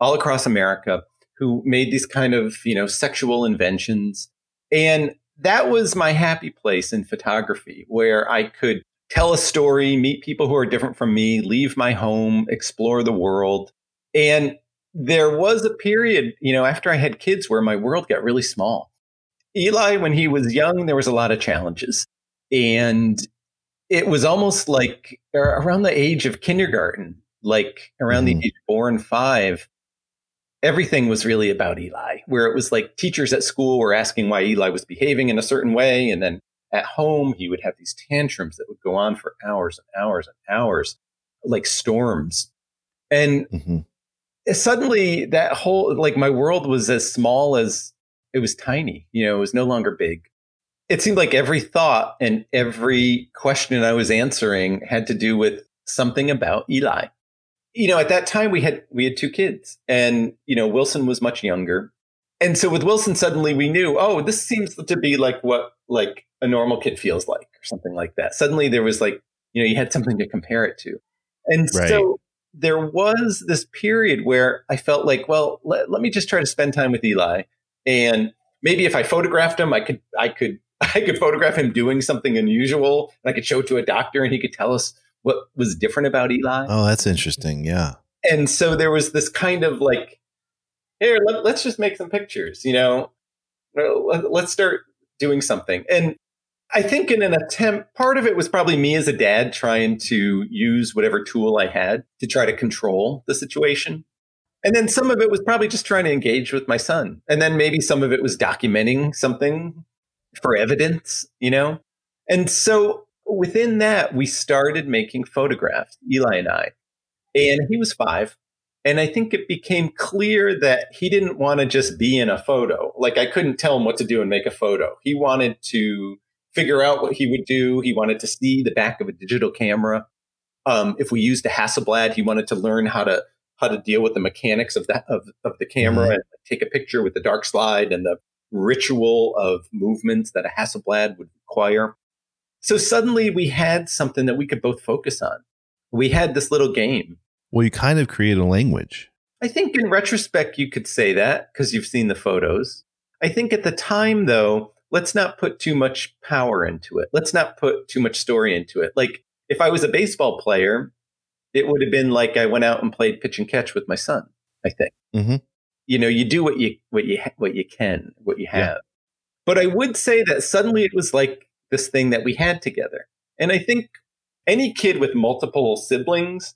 all across America, who made these kind of, you know, sexual inventions. And that was my happy place in photography, where I could tell a story, meet people who are different from me, leave my home, explore the world. And there was a period, you know, after I had kids where my world got really small. Eli, when he was young, there was a lot of challenges. And it was almost like around the age of kindergarten, like around mm. the age of four and five, everything was really about Eli, where it was like teachers at school were asking why Eli was behaving in a certain way. And then at home, he would have these tantrums that would go on for hours and hours and hours, like storms. And mm-hmm. suddenly that whole, like my world was as small as it was tiny, you know, it was no longer big. It seemed like every thought and every question I was answering had to do with something about Eli. You know, at that time we had, we had two kids and, you know, Wilson was much younger. And so with Wilson, suddenly we knew, oh, this seems to be like what, like a normal kid feels like, or something like that. Suddenly there was like, you know, you had something to compare it to. And right. so there was this period where I felt like, well, let, let me just try to spend time with Eli. And maybe if I photographed him, I could, I could, I could photograph him doing something unusual, and I could show it to a doctor and he could tell us what was different about Eli. Oh, that's interesting. Yeah. And so there was this kind of like, here, let, let's just make some pictures, you know, let, let's start doing something. And I think in an attempt, part of it was probably me as a dad trying to use whatever tool I had to try to control the situation. And then some of it was probably just trying to engage with my son. And then maybe some of it was documenting something for evidence, you know? And so within that, we started making photographs, Eli and I. And he was five. And I think it became clear that he didn't want to just be in a photo. Like, I couldn't tell him what to do and make a photo. He wanted to figure out what he would do. He wanted to see the back of a digital camera. Um, if we used a Hasselblad, he wanted to learn how to how to deal with the mechanics of that of, of the camera and take a picture with the dark slide and the ritual of movements that a Hasselblad would require. So suddenly we had something that we could both focus on. We had this little game. Well, you kind of created a language. I think in retrospect, you could say that because you've seen the photos. I think at the time, though, let's not put too much power into it. Let's not put too much story into it. Like, if I was a baseball player, it would have been like I went out and played pitch and catch with my son, I think. Mm-hmm. You know, you do what you what you what you can, what you have. Yeah. But I would say that suddenly it was like this thing that we had together. And I think any kid with multiple siblings,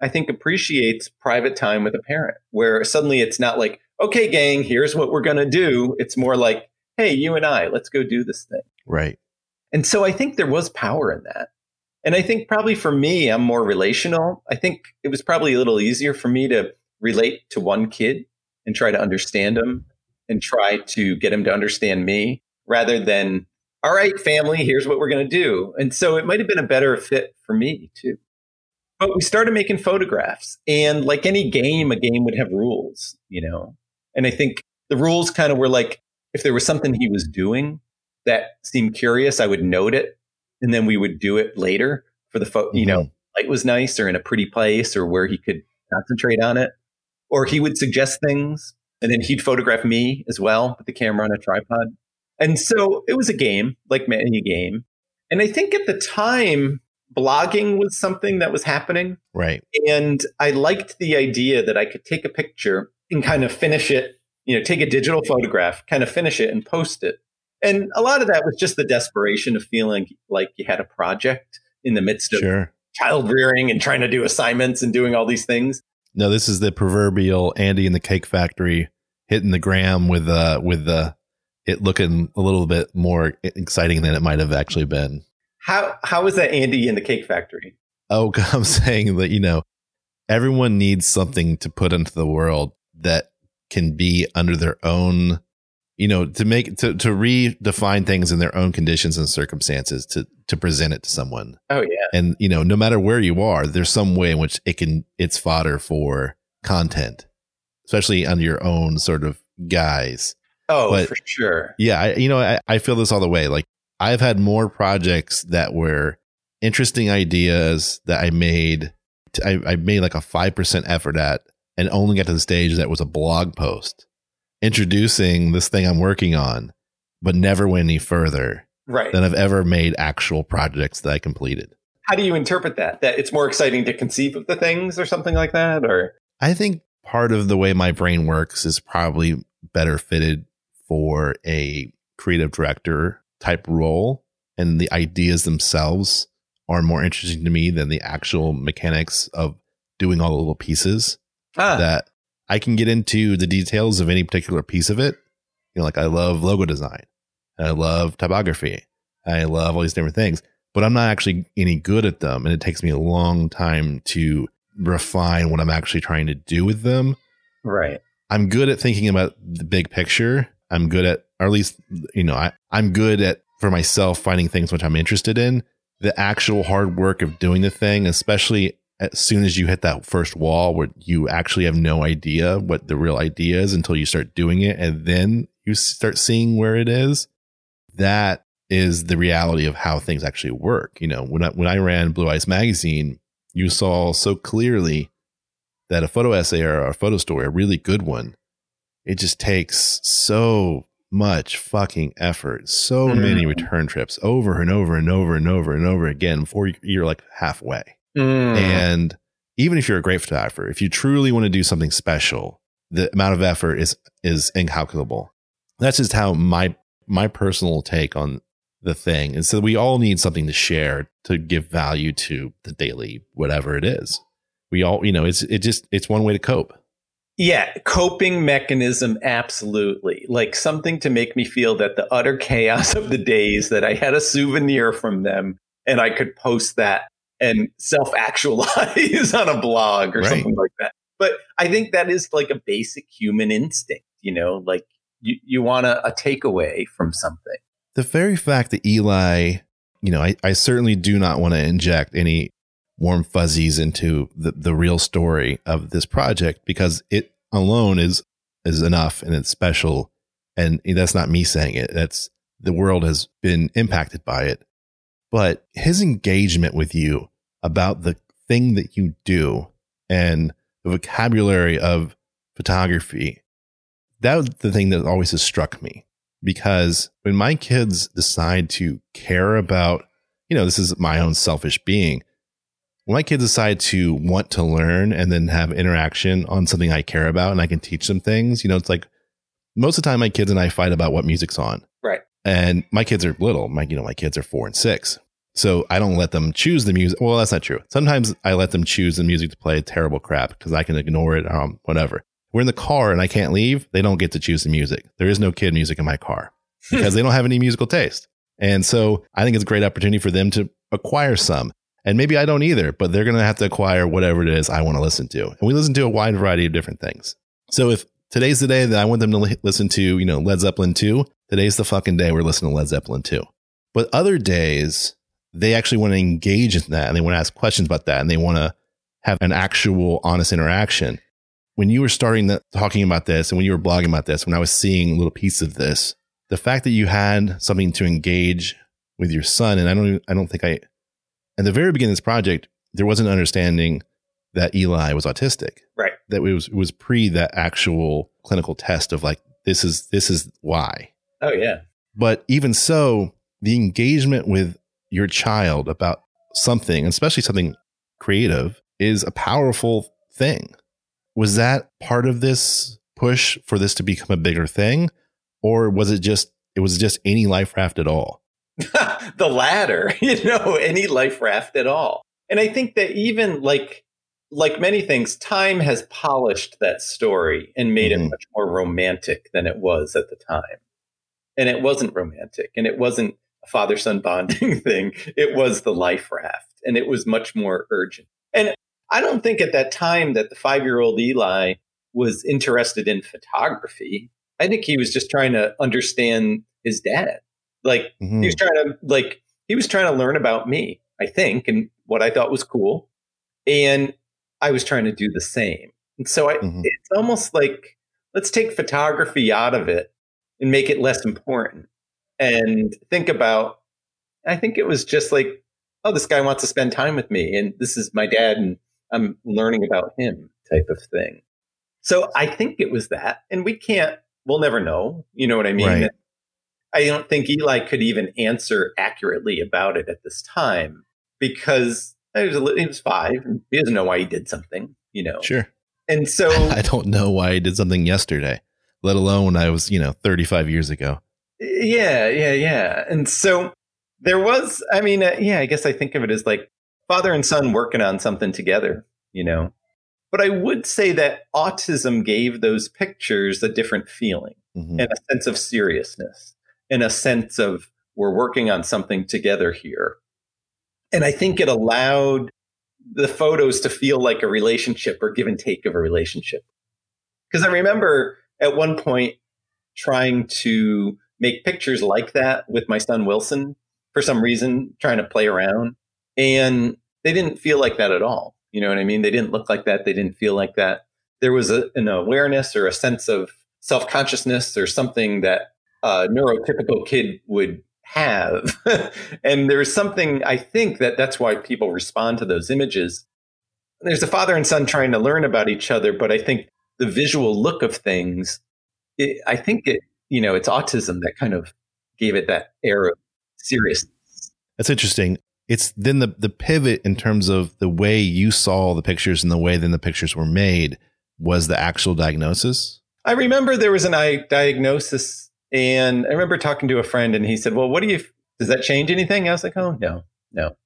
I think, appreciates private time with a parent, where suddenly it's not like, okay, gang, here's what we're going to do. It's more like, hey, you and I, let's go do this thing. Right. And so I think there was power in that. And I think probably for me, I'm more relational. I think it was probably a little easier for me to relate to one kid and try to understand him and try to get him to understand me, rather than, all right, family, here's what we're going to do. And so it might have been a better fit for me too. But we started making photographs, and like any game, a game would have rules, you know? And I think the rules kind of were like, if there was something he was doing that seemed curious, I would note it. And then we would do it later for the photo, fo- mm-hmm. you know, light was nice or in a pretty place or where he could concentrate on it. Or he would suggest things, and then he'd photograph me as well with the camera on a tripod. And so it was a game, like any game. And I think at the time, blogging was something that was happening. Right. And I liked the idea that I could take a picture and kind of finish it. You know, take a digital photograph, kind of finish it and post it. And a lot of that was just the desperation of feeling like you had a project in the midst of sure. child rearing and trying to do assignments and doing all these things. No, this is the proverbial Andy in the Cake Factory hitting the gram with uh, with uh, it looking a little bit more exciting than it might have actually been. How How is that Andy in the Cake Factory? Oh, I'm saying that, you know, everyone needs something to put into the world that can be under their own, you know, to make, to, to redefine things in their own conditions and circumstances to, to present it to someone. Oh yeah. And, you know, no matter where you are, there's some way in which it can, it's fodder for content, especially under your own sort of guise. Oh, but, for sure. Yeah. I, you know, I, I feel this all the way. Like, I've had more projects that were interesting ideas that I made. To, I, I made like a five percent effort at, and only got to the stage that was a blog post introducing this thing I'm working on, but never went any further right. than I've ever made actual projects that I completed. How do you interpret that? That it's more exciting to conceive of the things or something like that? Or I think part of the way my brain works is probably better fitted for a creative director type role. And the ideas themselves are more interesting to me than the actual mechanics of doing all the little pieces. Ah. That I can get into the details of any particular piece of it. You know, like, I love logo design. I love typography. I love all these different things, but I'm not actually any good at them. And it takes me a long time to refine what I'm actually trying to do with them. Right. I'm good at thinking about the big picture. I'm good at, or at least, you know, I, I'm good at, for myself, finding things which I'm interested in. The actual hard work of doing the thing, especially as soon as you hit that first wall where you actually have no idea what the real idea is until you start doing it, and then you start seeing where it is, that is the reality of how things actually work. You know, when I, when I ran Blue Ice Magazine, you saw so clearly that a photo essay or a photo story, a really good one, it just takes so much fucking effort, so mm. many return trips over and over and over and over and over again before you're like halfway. Mm. And even if you're a great photographer, if you truly want to do something special, the amount of effort is is incalculable. That's just how my my personal take on the thing. And so we all need something to share to give value to the daily, whatever it is. We all, you know, it's it just it's one way to cope. Yeah, coping mechanism, absolutely. Like something to make me feel that the utter chaos of the days that I had a souvenir from them and I could post that and self-actualize on a blog or right. something like that. But I think that is like a basic human instinct, you know, like you, you want a, a takeaway from something. The very fact that Eli, you know, I, I certainly do not want to inject any warm fuzzies into the, the real story of this project, because it alone is is enough and it's special. And that's not me saying it. That's the world has been impacted by it. But his engagement with you about the thing that you do and the vocabulary of photography, that was the thing that always has struck me. Because when my kids decide to care about, you know, this is my own selfish being. When my kids decide to want to learn and then have interaction on something I care about and I can teach them things, you know, it's like most of the time my kids and I fight about what music's on. Right. And my kids are little. My, you know, my kids are four and six. So I don't let them choose the music. Well, that's not true. Sometimes I let them choose the music to play terrible crap because I can ignore it. Um, whatever. We're in the car and I can't leave. They don't get to choose the music. There is no kid music in my car because they don't have any musical taste. And so I think it's a great opportunity for them to acquire some. And maybe I don't either, but they're going to have to acquire whatever it is I want to listen to. And we listen to a wide variety of different things. So if today's the day that I want them to listen to, you know, Led Zeppelin two, today's the fucking day we're listening to Led Zeppelin two. But other days, they actually want to engage in that and they want to ask questions about that and they want to have an actual honest interaction. When you were starting the, talking about this and when you were blogging about this, when I was seeing a little piece of this, the fact that you had something to engage with your son, and I don't, even, I don't think I, at the very beginning of this project, there was an understanding that Eli was autistic, right? That it was, it was pre that actual clinical test of like, this is, this is why. Oh yeah. But even so, the engagement with your child about something, especially something creative, is a powerful thing. Was that part of this push for this to become a bigger thing, or was it just it was just any life raft at all? The latter, you know, any life raft at all. And I think that even like like many things, time has polished that story and made mm-hmm. it much more romantic than it was at the time. And it wasn't romantic, and it wasn't a father-son bonding thing. It was the life raft, and it was much more urgent. And I don't think at that time that the five-year-old Eli was interested in photography. I think he was just trying to understand his dad. Like mm-hmm. he was trying to like he was trying to learn about me, I think, and what I thought was cool. And I was trying to do the same. And so I, mm-hmm. it's almost like, let's take photography out of it and make it less important. And think about, I think it was just like, oh, this guy wants to spend time with me. And this is my dad. And I'm learning about him type of thing. So I think it was that. And we can't, we'll never know. You know what I mean? Right. I don't think Eli could even answer accurately about it at this time because he was, he was five and he doesn't know why he did something, you know? Sure. And so I don't know why I did something yesterday, let alone I was, you know, thirty-five years ago. Yeah, yeah, yeah. And so there was, I mean, uh, yeah, I guess I think of it as like, father and son working on something together, you know. But I would say that autism gave those pictures a different feeling mm-hmm. and a sense of seriousness and a sense of we're working on something together here. And I think it allowed the photos to feel like a relationship or give and take of a relationship. Because I remember at one point trying to make pictures like that with my son Wilson for some reason, trying to play around. And they didn't feel like that at all. You know what I mean? They didn't look like that. They didn't feel like that. There was a, an awareness or a sense of self-consciousness or something that a neurotypical kid would have. And there's something, I think that that's why people respond to those images. there's a father and son trying to learn about each other, but I think the visual look of things, it, I think it, you know, it's autism that kind of gave it that air of seriousness. That's interesting. It's then the, the pivot in terms of the way you saw the pictures and the way then the pictures were made was the actual diagnosis. I remember there was an eye diagnosis, and I remember talking to a friend, and he said, well, what do you, does that change anything? I was like, oh, no, no.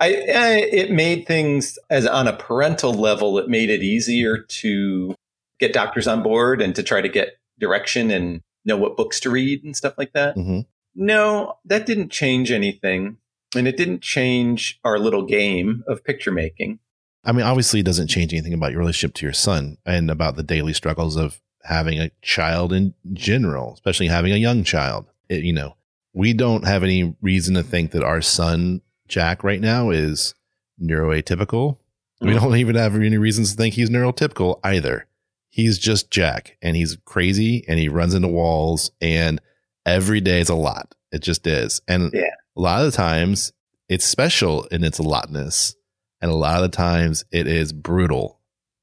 I, I it made things, as on a parental level, it made it easier to get doctors on board and to try to get direction and know what books to read and stuff like that. Mm-hmm. No, that didn't change anything. And it didn't change our little game of picture making. I mean, obviously, it doesn't change anything about your relationship to your son and about the daily struggles of having a child in general, especially having a young child. It, you know, we don't have any reason to think that our son, Jack, right now is neuroatypical. Mm-hmm. We don't even have any reasons to think he's neurotypical either. He's just Jack, and he's crazy, and he runs into walls, and every day is a lot. It just is. And yeah. A lot of the times it's special in its allotness, and a lot of the times it is brutal.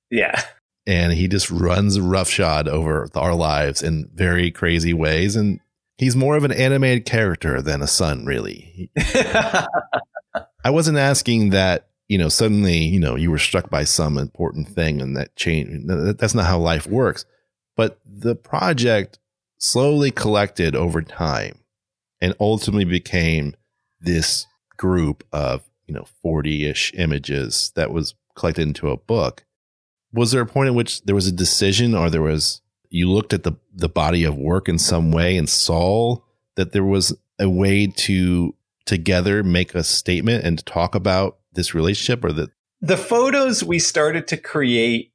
Yeah. And he just runs roughshod over our lives in very crazy ways. And he's more of an animated character than a son, really. I wasn't asking that, you know, suddenly, you know, you were struck by some important thing and that changed. That's not how life works. But the project slowly collected over time and ultimately became this group of, you know, forty-ish images that was collected into a book. Was there a point at which there was a decision, or there was, you looked at the, the body of work in some way and saw that there was a way to together make a statement and to talk about this relationship? Or the the photos we started to create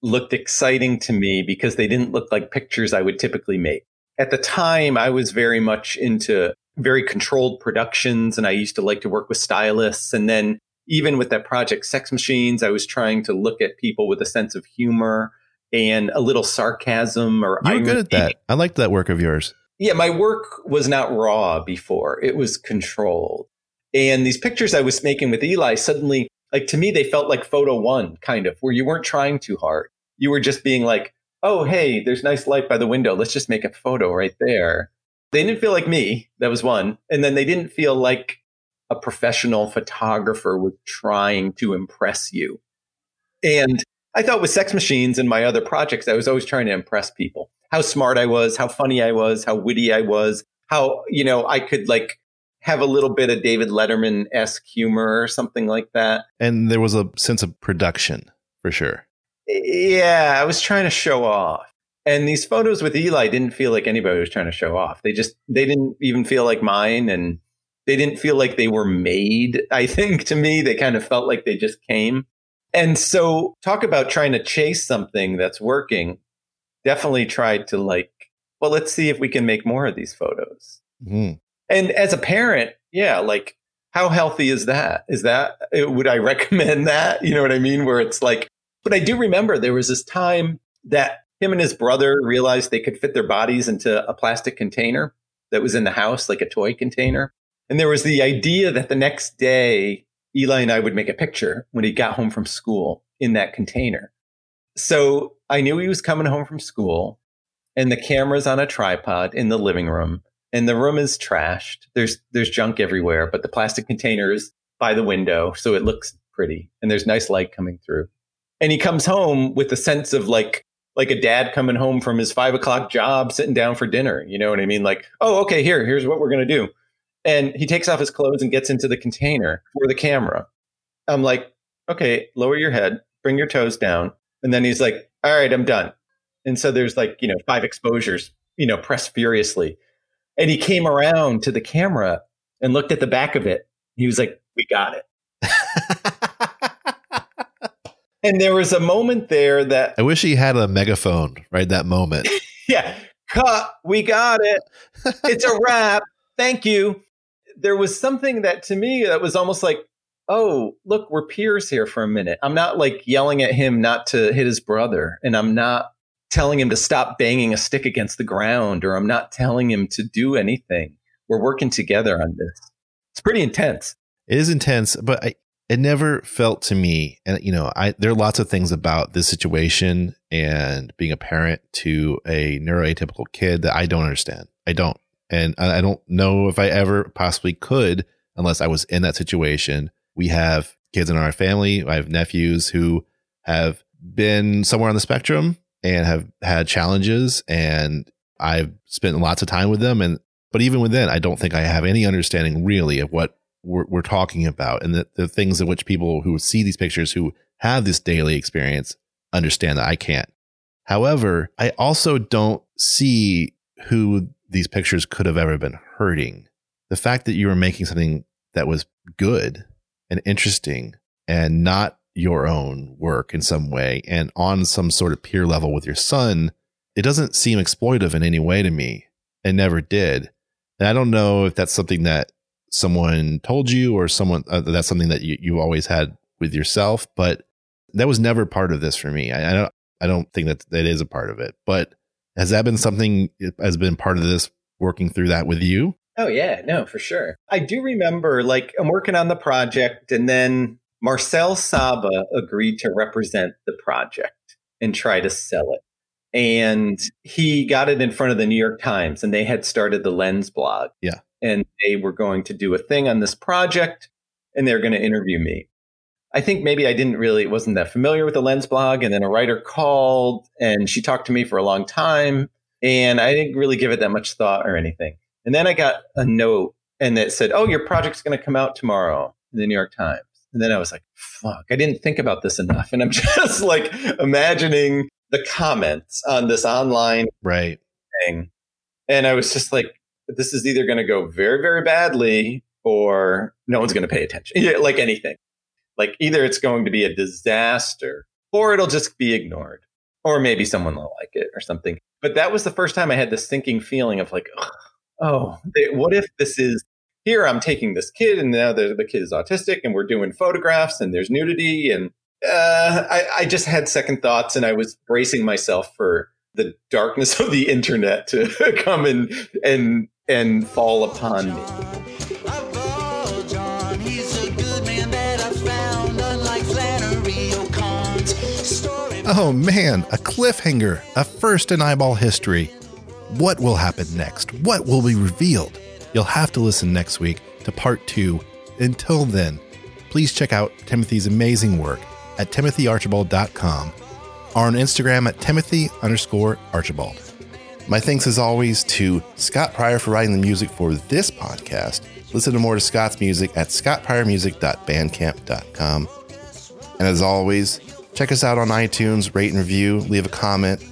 looked exciting to me because they didn't look like pictures I would typically make. At the time, I was very much into very controlled productions, and I used to like to work with stylists. And then even with that project, Sex Machines, I was trying to look at people with a sense of humor and a little sarcasm or irony. You were good at that. I liked that work of yours. Yeah, my work was not raw before. It was controlled. And these pictures I was making with Eli, suddenly, like to me, they felt like photo one, kind of, where you weren't trying too hard. You were just being like, oh, hey, there's nice light by the window. Let's just make a photo right there. They didn't feel like me. That was one. And then they didn't feel like a professional photographer was trying to impress you. And I thought with Sex Machines and my other projects, I was always trying to impress people. How smart I was, how funny I was, how witty I was, how, you know, I could like have a little bit of David Letterman-esque humor or something like that. And there was a sense of production for sure. Yeah, I was trying to show off. And these photos with Eli didn't feel like anybody was trying to show off. They just, they didn't even feel like mine. And they didn't feel like they were made, I think, to me. They kind of felt like they just came. And so talk about trying to chase something that's working. Definitely tried to like, well, let's see if we can make more of these photos. Mm-hmm. And as a parent, yeah, like how healthy is that? Is that, would I recommend that? You know what I mean? Where it's like, but I do remember there was this time that him and his brother realized they could fit their bodies into a plastic container that was in the house, like a toy container. And there was the idea that the next day, Eli and I would make a picture when he got home from school in that container. So I knew he was coming home from school, and the camera's on a tripod in the living room, and the room is trashed. There's there's junk everywhere, but the plastic container is by the window, so it looks pretty, and there's nice light coming through. And he comes home with a sense of like, like a dad coming home from his five o'clock job, sitting down for dinner. You know what I mean? Like, oh, okay, here, here's what we're going to do. And he takes off his clothes and gets into the container for the camera. I'm like, okay, lower your head, bring your toes down. And then he's like, all right, I'm done. And so there's like, you know, five exposures, you know, pressed furiously. And he came around to the camera and looked at the back of it. He was like, we got it. And there was a moment there that I wish he had a megaphone right that moment. Yeah. Cut. We got it. It's a wrap. Thank you. There was something that to me that was almost like, oh, look, we're peers here for a minute. I'm not like yelling at him not to hit his brother. And I'm not telling him to stop banging a stick against the ground, or I'm not telling him to do anything. We're working together on this. It's pretty intense. It is intense, but I, it never felt to me, and you know, I there are lots of things about this situation and being a parent to a neuroatypical kid that I don't understand. I don't, and I don't know if I ever possibly could unless I was in that situation. We have kids in our family. I have nephews who have been somewhere on the spectrum and have had challenges, and I've spent lots of time with them. And but even within, I don't think I have any understanding really of what We're, we're talking about, and the, the things in which people who see these pictures, who have this daily experience, understand that I can't. However, I also don't see who these pictures could have ever been hurting. The fact that you were making something that was good and interesting and not your own work in some way and on some sort of peer level with your son, it doesn't seem exploitive in any way to me. It never did. And I don't know if that's something that someone told you or someone uh, that's something that you, you always had with yourself, but that was never part of this for me. I, I don't, I don't think that that is a part of it, but has that been something has been part of this, working through that with you? Oh yeah, no, for sure. I do remember, like, I'm working on the project, and then Marcel Saba agreed to represent the project and try to sell it. And he got it in front of the New York Times, and they had started the Lens blog. Yeah. And they were going to do a thing on this project, and they're going to interview me. I think maybe I didn't really, wasn't that familiar with the Lens blog. And then a writer called, and she talked to me for a long time, and I didn't really give it that much thought or anything. And then I got a note, and it said, oh, your project's going to come out tomorrow in the New York Times. And then I was like, fuck, I didn't think about this enough. And I'm just like imagining the comments on this online right thing. And I was just like, this is either going to go very, very badly, or no one's going to pay attention. Yeah, like anything. Like either it's going to be a disaster, or it'll just be ignored, or maybe someone will like it or something. But that was the first time I had this sinking feeling of like, oh, they, what if this is here? I'm taking this kid, and now the, the kid is autistic, and we're doing photographs, and there's nudity. And uh, I, I just had second thoughts, and I was bracing myself for the darkness of the internet to come and and and fall upon me. Oh man, a cliffhanger, a first in Eyeball history. What will happen next? What will be revealed? You'll have to listen next week to part two. Until then, please check out Timothy's amazing work at timothy archibald dot com. Are on Instagram at Timothy underscore Archibald. My thanks as always to Scott Pryor for writing the music for this podcast. Listen to more to Scott's music at scott pryor music dot bandcamp dot com. And as always, check us out on iTunes, rate and review, leave a comment.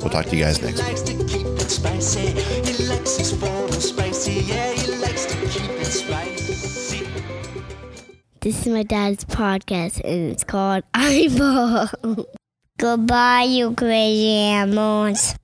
We'll talk to you guys next week. This is my dad's podcast, and it's called Eyeball. Goodbye, you crazy animals.